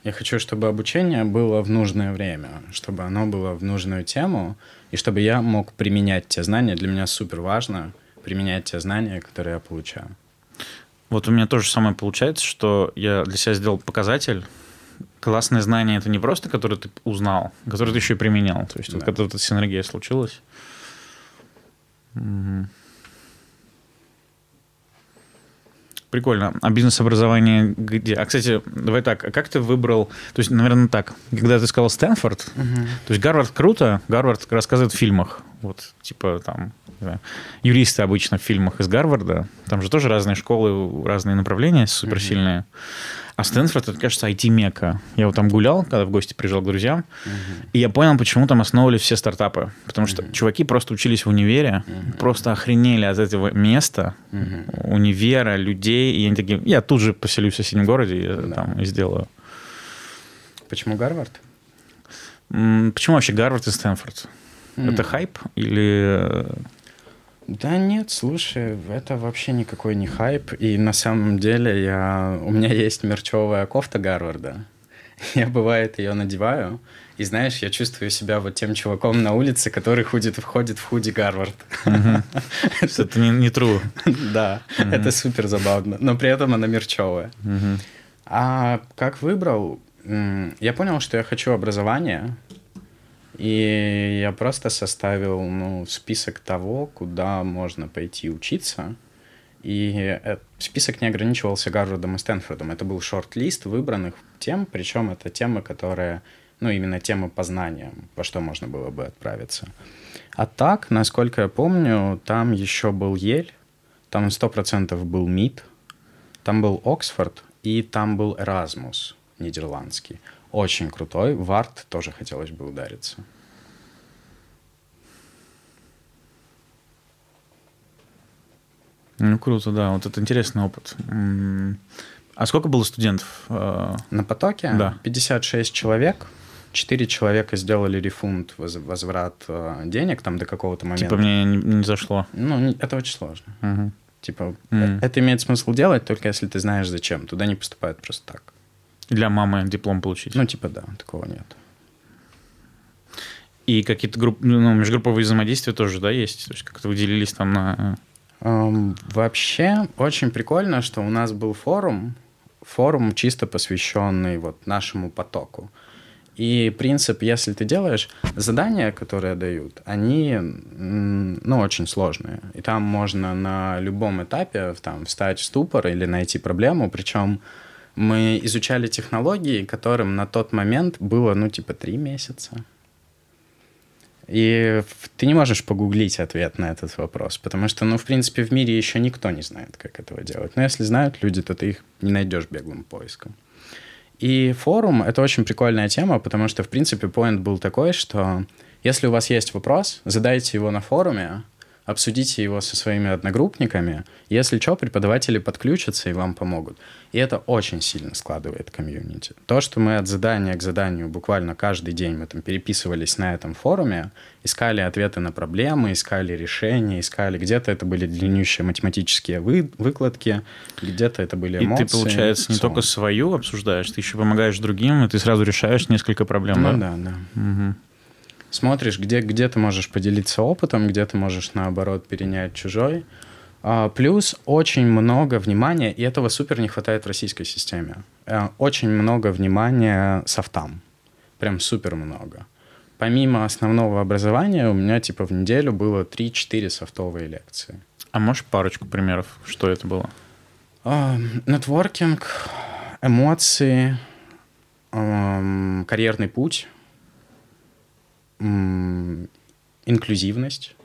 Я хочу, чтобы обучение было в нужное время, чтобы оно было в нужную тему, и чтобы я мог применять те знания. Для меня супер важно применять те знания, которые я получаю. Вот у меня тоже самое получается, что я для себя сделал показатель. Классные знания – это не просто, которые ты узнал, которые ты еще и применял. То есть, да. Вот, когда эта синергия случилась. Угу. Прикольно. А бизнес-образование где? А, кстати, давай так, а как ты выбрал... То есть, наверное, так, когда ты сказал Стэнфорд, угу. То есть Гарвард круто, Гарвард рассказывает в фильмах. Вот, типа, там, не знаю, юристы обычно в фильмах из Гарварда. Там же тоже разные школы, разные направления суперсильные. Угу. А Стэнфорд, это, кажется, IT-мека. Я вот там гулял, когда в гости приезжал к друзьям, и я понял, почему там основывались все стартапы. Потому что чуваки просто учились в универе, просто охренели от этого места, универа, людей. И они такие, я тут же поселюсь в соседнем городе там и сделаю. Почему Гарвард? Почему вообще Гарвард и Стэнфорд? Это хайп или... Да нет, слушай, это вообще никакой не хайп. И на самом деле у меня есть мерчевая кофта Гарварда. Я, бывает, ее надеваю. И знаешь, я чувствую себя вот тем чуваком на улице, который входит в худи Гарвард. Это не true. Да, это супер забавно. Но при этом она мерчевая. А как выбрал? Я понял, что я хочу образование. И я просто составил список того, куда можно пойти учиться. И список не ограничивался Гарвардом и Стэнфордом. Это был шорт-лист выбранных тем, причем это темы, которые... именно темы по знаниям, во что можно было бы отправиться. А так, насколько я помню, там еще был Йель, там 100% был МИТ, там был Оксфорд и там был Эразмус нидерландский. Очень крутой. Вард тоже хотелось бы удариться. Круто, да. Вот это интересный опыт. А сколько было студентов? На потоке? Да. 56 человек. 4 человека сделали рефунд, возврат денег там до какого-то момента. Типа мне не зашло. Это очень сложно. Угу. Типа это имеет смысл делать, только если ты знаешь зачем. Туда не поступают просто так. Для мамы диплом получить? Да, такого нет. И какие-то межгрупповые взаимодействия тоже, да, есть? То есть как-то вы делились там на... Вообще очень прикольно, что у нас был форум чисто посвященный нашему потоку. И принцип, если ты делаешь, задания, которые дают, они, очень сложные. И там можно на любом этапе встать в ступор или найти проблему, причем мы изучали технологии, которым на тот момент было, 3 месяца. И ты не можешь погуглить ответ на этот вопрос, потому что, в принципе, в мире еще никто не знает, как этого делать. Но если знают люди, то ты их не найдешь беглым поиском. И форум — это очень прикольная тема, потому что, в принципе, поинт был такой, что если у вас есть вопрос, задайте его на форуме, обсудите его со своими одногруппниками. Если что, преподаватели подключатся и вам помогут. И это очень сильно складывает комьюнити. То, что мы от задания к заданию буквально каждый день мы там переписывались на этом форуме, искали ответы на проблемы, искали решения, искали... Где-то это были длиннющие математические выкладки, где-то это были эмоции. И ты, получается, не только свою обсуждаешь, ты еще помогаешь другим, и ты сразу решаешь несколько проблем, да? Да. Угу. Смотришь, где ты можешь поделиться опытом, где ты можешь, наоборот, перенять чужой. Плюс очень много внимания, и этого супер не хватает в российской системе. Очень много внимания софтам. Прям супер много. Помимо основного образования у меня в неделю было 3-4 софтовые лекции. А можешь парочку примеров, что это было? Нетворкинг, эмоции, карьерный путь, инклюзивность,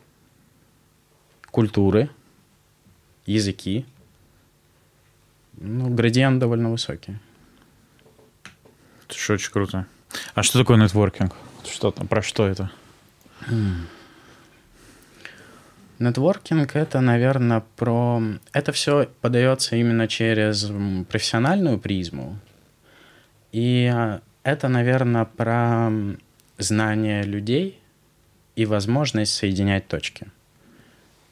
культуры, языки. Градиент довольно высокий. Это же очень круто. А что такое нетворкинг? Про что это? Нетворкинг — это, наверное, про... Это все подается именно через профессиональную призму. И это, наверное, про... знание людей и возможность соединять точки.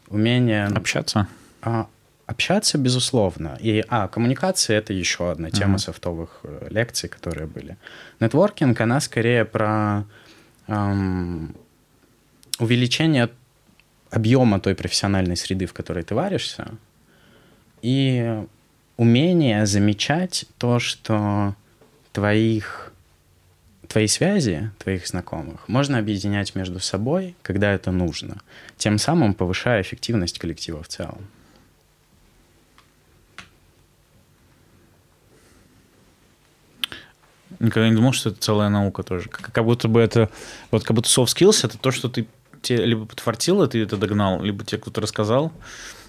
Умение... Общаться? Общаться, безусловно. И, коммуникация – это еще одна тема софтовых лекций, которые были. Нетворкинг, она скорее про увеличение объема той профессиональной среды, в которой ты варишься, и умение замечать то, что твои связи, твоих знакомых можно объединять между собой, когда это нужно, тем самым повышая эффективность коллектива в целом. Никогда не думал, что это целая наука тоже. Как будто бы это... Вот как будто soft skills — это то, что тебе либо подфартило, ты это догнал, либо тебе кто-то рассказал.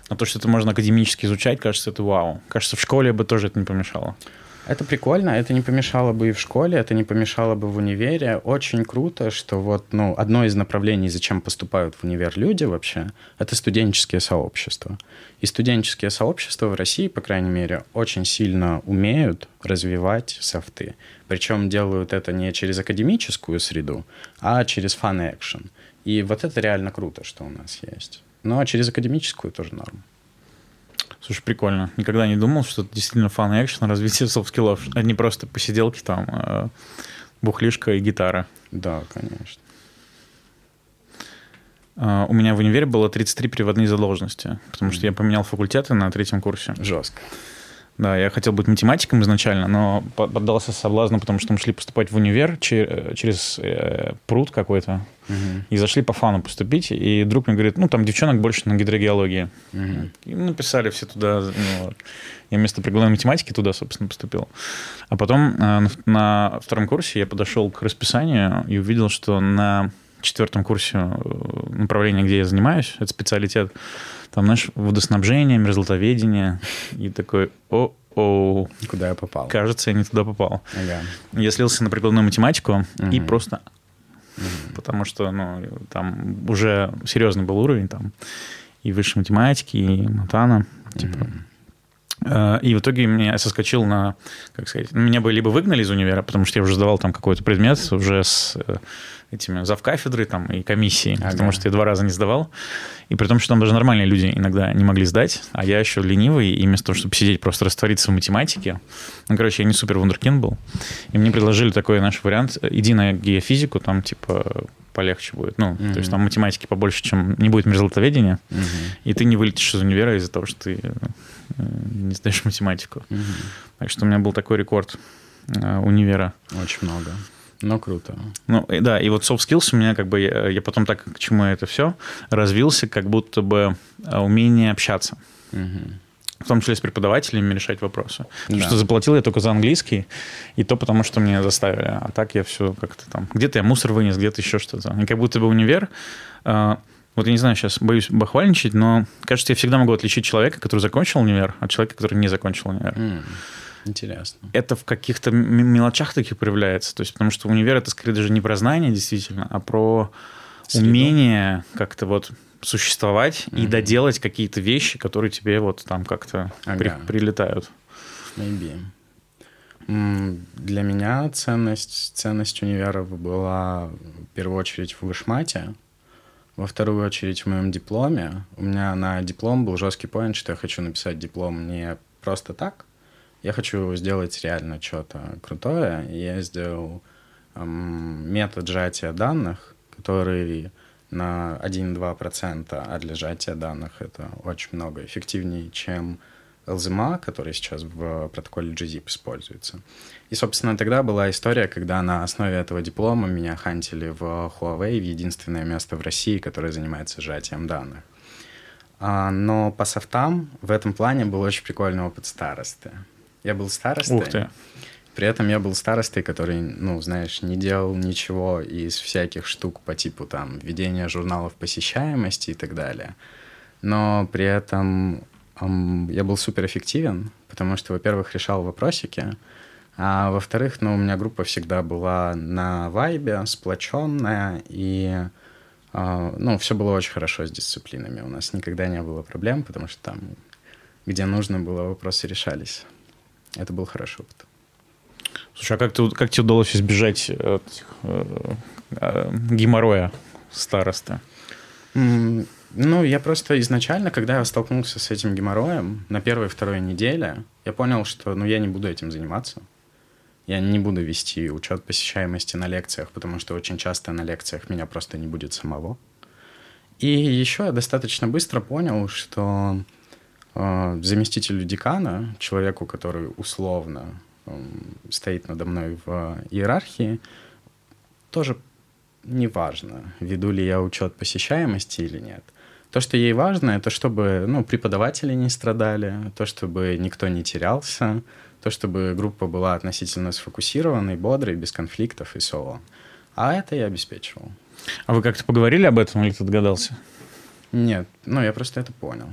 А то, что это можно академически изучать, кажется, это вау. Кажется, в школе бы тоже это не помешало. Это прикольно. Это не помешало бы и в школе, это не помешало бы в универе. Очень круто, что одно из направлений, зачем поступают в универ люди вообще, это студенческие сообщества. И студенческие сообщества в России, по крайней мере, очень сильно умеют развивать софты. Причем делают это не через академическую среду, а через фан-экшен. И вот это реально круто, что у нас есть. Но через академическую тоже норм. Слушай, прикольно. Никогда не думал, что это действительно фан-экшен, развитие софт-скиллов. Это не просто посиделки там, бухлишка и гитара. Да, конечно. У меня в универе было 33 приводные задолженности, потому что я поменял факультеты на третьем курсе. Жестко. Да, я хотел быть математиком изначально, но поддался соблазну, потому что мы шли поступать в универ через пруд какой-то. И зашли по фану поступить, и друг мне говорит, там девчонок больше на гидрогеологии. И написали все туда. Я вместо прикладной математики туда, собственно, поступил. А потом на втором курсе я подошел к расписанию и увидел, что на четвертом курсе направления, где я занимаюсь, это специалитет, там, знаешь, водоснабжение, мерзлотоведение, и такой, о-о. Куда я попал? Кажется, я не туда попал. Я слился на прикладную математику и просто... Потому что, там уже серьезный был уровень, там, и высшей математики, и матана, типа... И в итоге я соскочил на, как сказать, меня бы либо выгнали из универа, потому что я уже сдавал там какой-то предмет уже с этими завкафедрой там, и комиссией, потому что я 2 раза не сдавал. И при том, что там даже нормальные люди иногда не могли сдать, а я еще ленивый, и вместо того, чтобы сидеть, просто раствориться в математике, я не супер вундеркинд был. И мне предложили такой наш вариант, иди на геофизику, там типа... полегче будет. То есть там математики побольше, чем... Не будет мерзлотоведения, и ты не вылетишь из универа из-за того, что ты не сдаешь математику. Так что у меня был такой рекорд универа. Очень много. Но круто. Да, и вот soft skills у меня Я потом так, к чему это все, развился, как будто бы умение общаться. В том числе с преподавателями, решать вопросы. Потому что заплатил я только за английский, и то потому, что меня заставили. А так я все как-то там... Где-то я мусор вынес, где-то еще что-то. И как будто бы универ... Вот я не знаю, сейчас боюсь бахвальничать, но, кажется, я всегда могу отличить человека, который закончил универ, от человека, который не закончил универ. Интересно. Это в каких-то мелочах таких проявляется. То есть, потому что универ — это, скорее, даже не про знания, действительно, а про среду. Умение как-то существовать и доделать какие-то вещи, которые тебе там как-то прилетают. Maybe. Для меня ценность универа была в первую очередь в вышмате, во вторую очередь в моем дипломе. У меня на диплом был жесткий поинт, что я хочу написать диплом не просто так, я хочу сделать реально что-то крутое. Я сделал метод сжатия данных, который... на 1-2%, а для сжатия данных это очень много эффективнее, чем LZMA, который сейчас в протоколе GZIP используется. И, собственно, тогда была история, когда на основе этого диплома меня хантили в Huawei, в единственное место в России, которое занимается сжатием данных. Но по софтам в этом плане был очень прикольный опыт старосты. Я был старостой. Ух ты! При этом я был старостой, который, не делал ничего из всяких штук по типу ведения журналов посещаемости и так далее. Но при этом я был суперэффективен, потому что, во-первых, решал вопросики, а во-вторых, у меня группа всегда была на вайбе, сплоченная, и все было очень хорошо с дисциплинами. У нас никогда не было проблем, потому что там, где нужно было, вопросы решались. Это был хороший опыт. Слушай, а как тебе удалось избежать геморроя староста? Ну, я просто изначально, когда я столкнулся с этим геморроем на первой и второй неделе, я понял, что я не буду этим заниматься. Я не буду вести учет посещаемости на лекциях, потому что очень часто на лекциях меня просто не будет самого. И еще я достаточно быстро понял, что заместителю декана, человеку, который условно стоит надо мной в иерархии, тоже не важно, веду ли я учет посещаемости или нет. То, что ей важно, это чтобы преподаватели не страдали, то, чтобы никто не терялся, то, чтобы группа была относительно сфокусированной, бодрой, без конфликтов и соло. А это я обеспечивал. А вы как-то поговорили об этом или ты догадался? Нет, я просто это понял.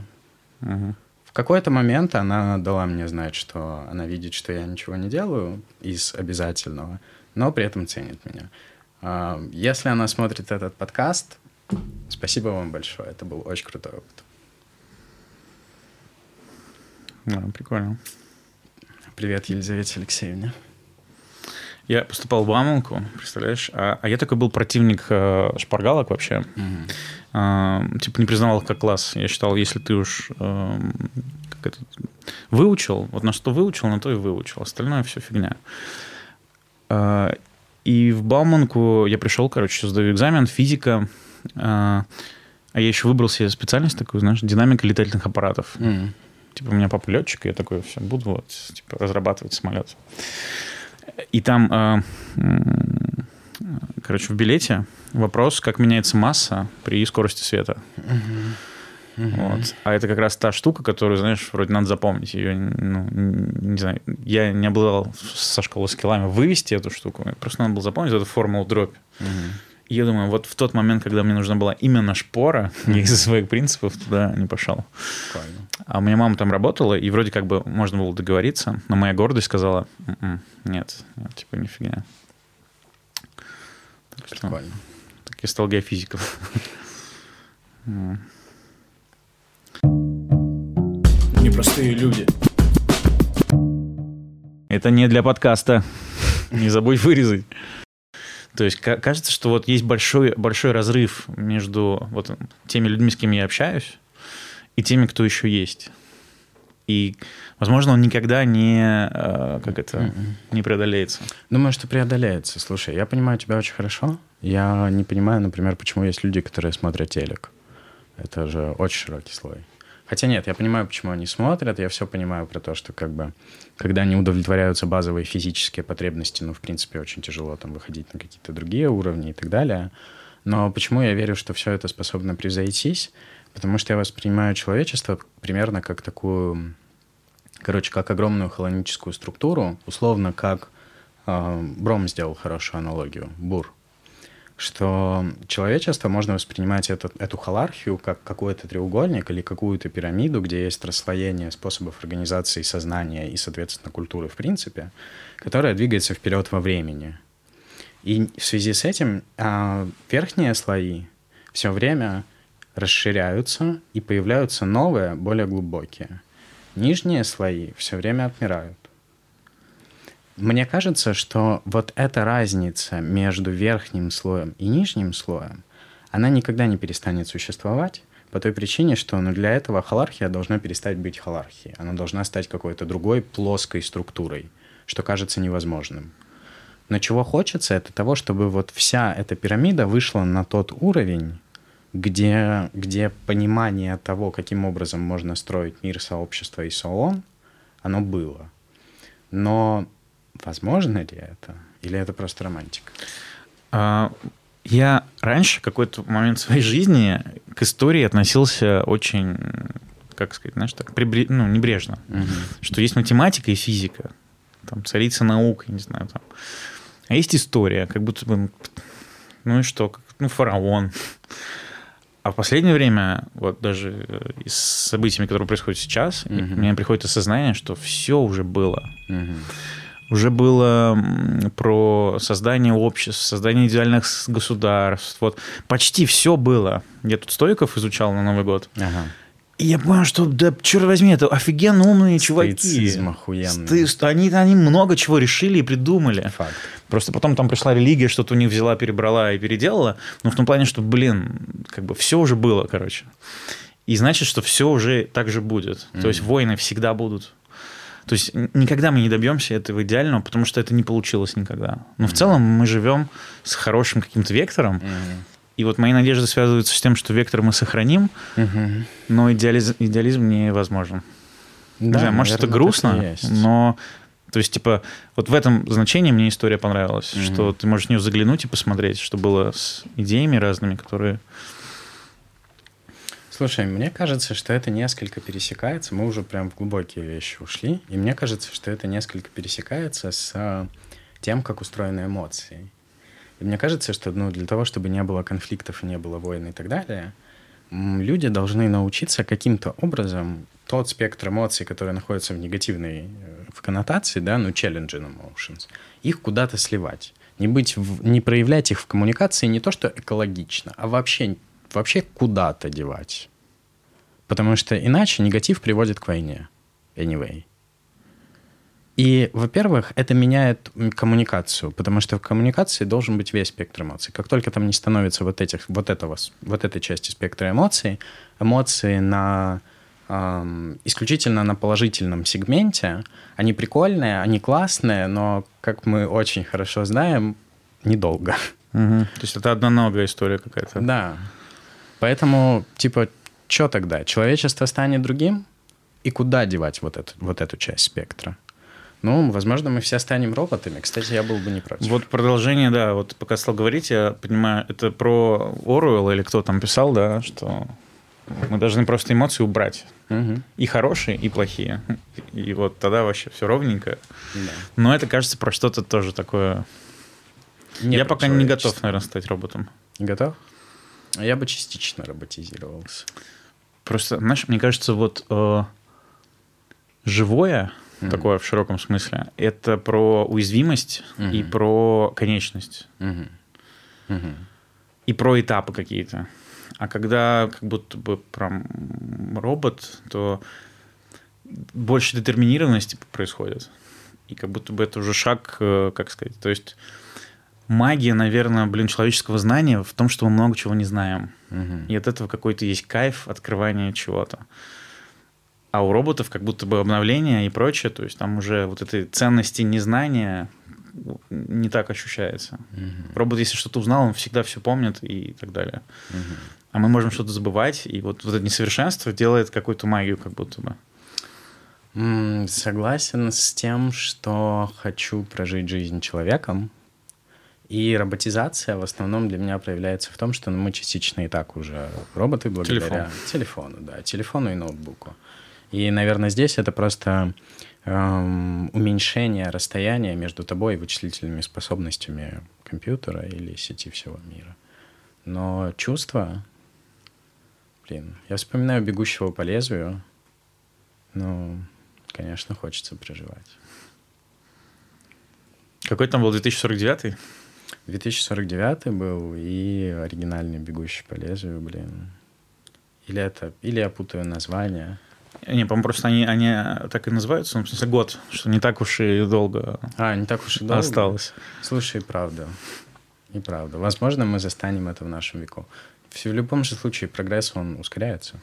Угу. В какой-то момент она дала мне знать, что она видит, что я ничего не делаю из обязательного, но при этом ценит меня. Если она смотрит этот подкаст, спасибо вам большое. Это был очень крутой опыт. Да, прикольно. Привет, Елизавете Алексеевне. Я поступал в Бауманку, представляешь? А я такой был противник шпаргалок вообще. Mm-hmm. Не признавал их как класс. Я считал, если ты уж выучил, вот на что выучил, на то и выучил. Остальное все фигня. И в Бауманку я пришел, сдаю экзамен, физика. А я еще выбрал себе специальность такую, знаешь, динамика летательных аппаратов. Mm-hmm. У меня папа летчик, и я такой, все, буду разрабатывать самолет. И там, в билете вопрос, как меняется масса при скорости света. Mm-hmm. Mm-hmm. Вот. А это как раз та штука, которую, знаешь, вроде надо запомнить. Ее, не знаю, я не обладал со школы скиллами вывести эту штуку. Просто надо было запомнить эту формулу дробь. Mm-hmm. И я думаю, вот в тот момент, когда мне нужна была именно шпора, mm-hmm. я из-за своих принципов туда не пошел. Правильно. А у меня мама там работала, и вроде как бы можно было договориться, но моя гордость сказала, нет, не фигня. Прикольно. Так я стал геофизиком. Непростые люди. Это не для подкаста. Не забудь вырезать. То есть кажется, что есть большой разрыв между теми людьми, с кем я общаюсь, и теми, кто еще есть. И, возможно, он никогда не преодолеется. Думаю, что преодолеется. Слушай, я понимаю тебя очень хорошо. Я не понимаю, например, почему есть люди, которые смотрят телек. Это же очень широкий слой. Хотя нет, я понимаю, почему они смотрят. Я все понимаю про то, что когда не удовлетворяются базовые физические потребности, в принципе, очень тяжело выходить на какие-то другие уровни и так далее. Но почему я верю, что все это способно превзойтись? Потому что я воспринимаю человечество примерно как такую, как огромную хроническую структуру, условно, как Бром сделал хорошую аналогию, Бур. Что человечество можно воспринимать эту холархию как какой-то треугольник или какую-то пирамиду, где есть расслоение способов организации сознания и, соответственно, культуры в принципе, которая двигается вперед во времени. И в связи с этим верхние слои все время расширяются и появляются новые, более глубокие. Нижние слои все время отмирают. Мне кажется, что эта разница между верхним слоем и нижним слоем, она никогда не перестанет существовать по той причине, что для этого холархия должна перестать быть холархией. Она должна стать какой-то другой плоской структурой, что кажется невозможным. Но чего хочется, это того, чтобы вся эта пирамида вышла на тот уровень, где понимание того, каким образом можно строить мир, сообщество и соон, оно было. Но возможно ли это? Или это просто романтика? Я раньше, какой-то момент в своей жизни, к истории относился очень, небрежно. Угу. Что есть математика и физика, царица наук, я не знаю. А есть история, как будто бы, и что, фараон. А в последнее время, даже с событиями, которые происходят сейчас, у меня приходит осознание, что все уже было. Уже было про создание обществ, создание идеальных государств. Почти все было. Я тут стоиков изучал на Новый год. И я понял, что, да черт возьми, это офигенно умные чуваки. Они много чего решили и придумали. Факт. Просто потом там пришла религия, что-то у них взяла, перебрала и переделала. Но в том плане, что, все уже было, короче. И значит, что все уже так же будет. Mm-hmm. То есть войны всегда будут. То есть никогда мы не добьемся этого идеального, потому что это не получилось никогда. Но в целом мы живем с хорошим каким-то вектором. И вот мои надежды связываются с тем, что вектор мы сохраним, но идеализм невозможен. Да, не знаю, может, это грустно, но... То есть, вот в этом значении мне история понравилась, что ты можешь в нее заглянуть и посмотреть, что было с идеями разными, которые... Слушай, мне кажется, что это несколько пересекается. Мы уже прям в глубокие вещи ушли. И мне кажется, что это несколько пересекается с тем, как устроены эмоции. И мне кажется, что для того, чтобы не было конфликтов и не было войн и так далее, люди должны научиться каким-то образом тот спектр эмоций, которые находятся в негативной коннотации, challenging emotions, их куда-то сливать. Не проявлять их в коммуникации не то, что экологично, а вообще куда-то девать. Потому что иначе негатив приводит к войне. Anyway. И, во-первых, это меняет коммуникацию, потому что в коммуникации должен быть весь спектр эмоций. Как только там не становится этой части спектра эмоций, исключительно на положительном сегменте, они прикольные, они классные, но, как мы очень хорошо знаем, недолго. Угу. То есть это одноногая история какая-то. Да. Поэтому, что тогда? Человечество станет другим? И куда девать эту часть спектра? Возможно, мы все станем роботами. Кстати, я был бы не против. Вот продолжение, пока стал говорить, я понимаю, это про Оруэлла или кто там писал, что мы должны просто эмоции убрать. Угу. И хорошие, и плохие. И вот тогда вообще все ровненько. Да. Но это, кажется, про что-то тоже такое... Я пока не готов, наверное, стать роботом. Не готов? Я бы частично роботизировался. Просто, мне кажется, живое... Такое в широком смысле. Это про уязвимость и про конечность. И про этапы какие-то. А когда как будто бы прям робот, то больше детерминированности происходит. И как будто бы это уже шаг, как сказать. То есть магия, наверное, человеческого знания в том, что мы много чего не знаем. И от этого какой-то есть кайф открывания чего-то. А у роботов как будто бы обновление и прочее, то есть там уже этой ценности незнания не так ощущается. Робот, если что-то узнал, он всегда все помнит и так далее. А мы можем что-то забывать, и вот это несовершенство делает какую-то магию как будто бы. Согласен с тем, что хочу прожить жизнь человеком. И роботизация в основном для меня проявляется в том, что мы частично и так уже роботы благодаря телефону и ноутбуку. И, наверное, здесь это просто уменьшение расстояния между тобой и вычислительными способностями компьютера или сети всего мира. Но чувства... я вспоминаю «Бегущего по лезвию». Конечно, хочется переживать. Какой там был 2049-й? 2049-й был и оригинальный «Бегущий по лезвию», Или я путаю название... Не, по-моему, просто они так и называются, в смысле, год, что не так уж и долго осталось. Слушай, правда. Возможно, мы застанем это в нашем веку. В любом же случае, прогресс, он ускоряется.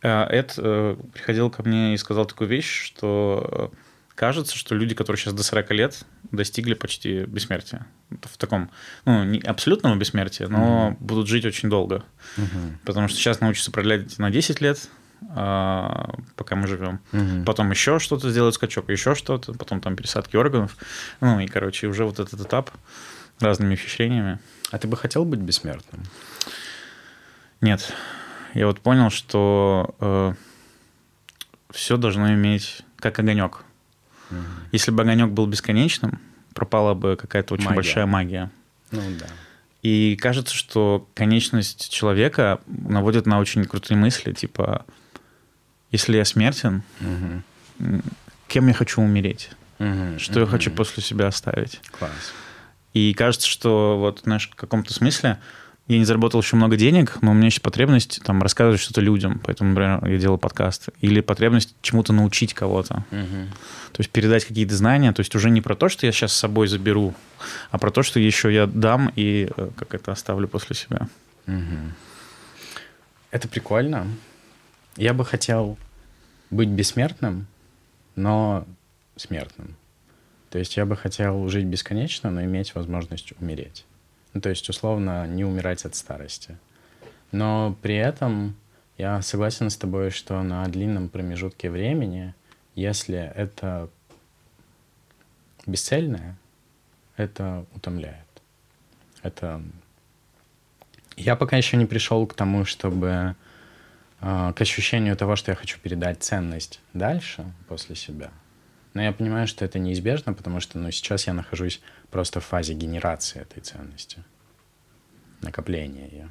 Эд приходил ко мне и сказал такую вещь, что кажется, что люди, которые сейчас до 40 лет, достигли почти бессмертия. В таком, не абсолютного бессмертия, но будут жить очень долго. Потому что сейчас научатся продлять на 10 лет, пока мы живем. Потом еще что-то сделать, скачок, еще что-то, потом там пересадки органов. Уже этот этап разными ухищрениями. А ты бы хотел быть бессмертным? Нет. Я понял, что все должно иметь как огонек. Если бы огонек был бесконечным, пропала бы какая-то очень большая магия. Да. И кажется, что конечность человека наводит на очень крутые мысли, если я смертен, кем я хочу умереть? Что я хочу после себя оставить? Класс. И кажется, что в каком-то смысле Я не заработал еще много денег, но у меня еще потребность там, рассказывать что-то людям. Поэтому, например, я делал подкаст. Или потребность чему-то научить кого-то. Угу. То есть передать какие-то знания. То есть уже не про то, что я сейчас с собой заберу, а про то, что еще я дам и как это оставлю после себя. Угу. Это прикольно. Я бы хотел быть бессмертным, но смертным. То есть я бы хотел жить бесконечно, но иметь возможность умереть. Ну, то есть, условно, не умирать от старости. Но при этом я согласен с тобой, что на длинном промежутке времени, если это бесцельное, это утомляет. Это... Я пока еще не пришел к тому, чтобы... к ощущению того, что я хочу передать ценность дальше после себя. Но я понимаю, что это неизбежно, потому что сейчас я нахожусь просто в фазе генерации этой ценности, накопления ее.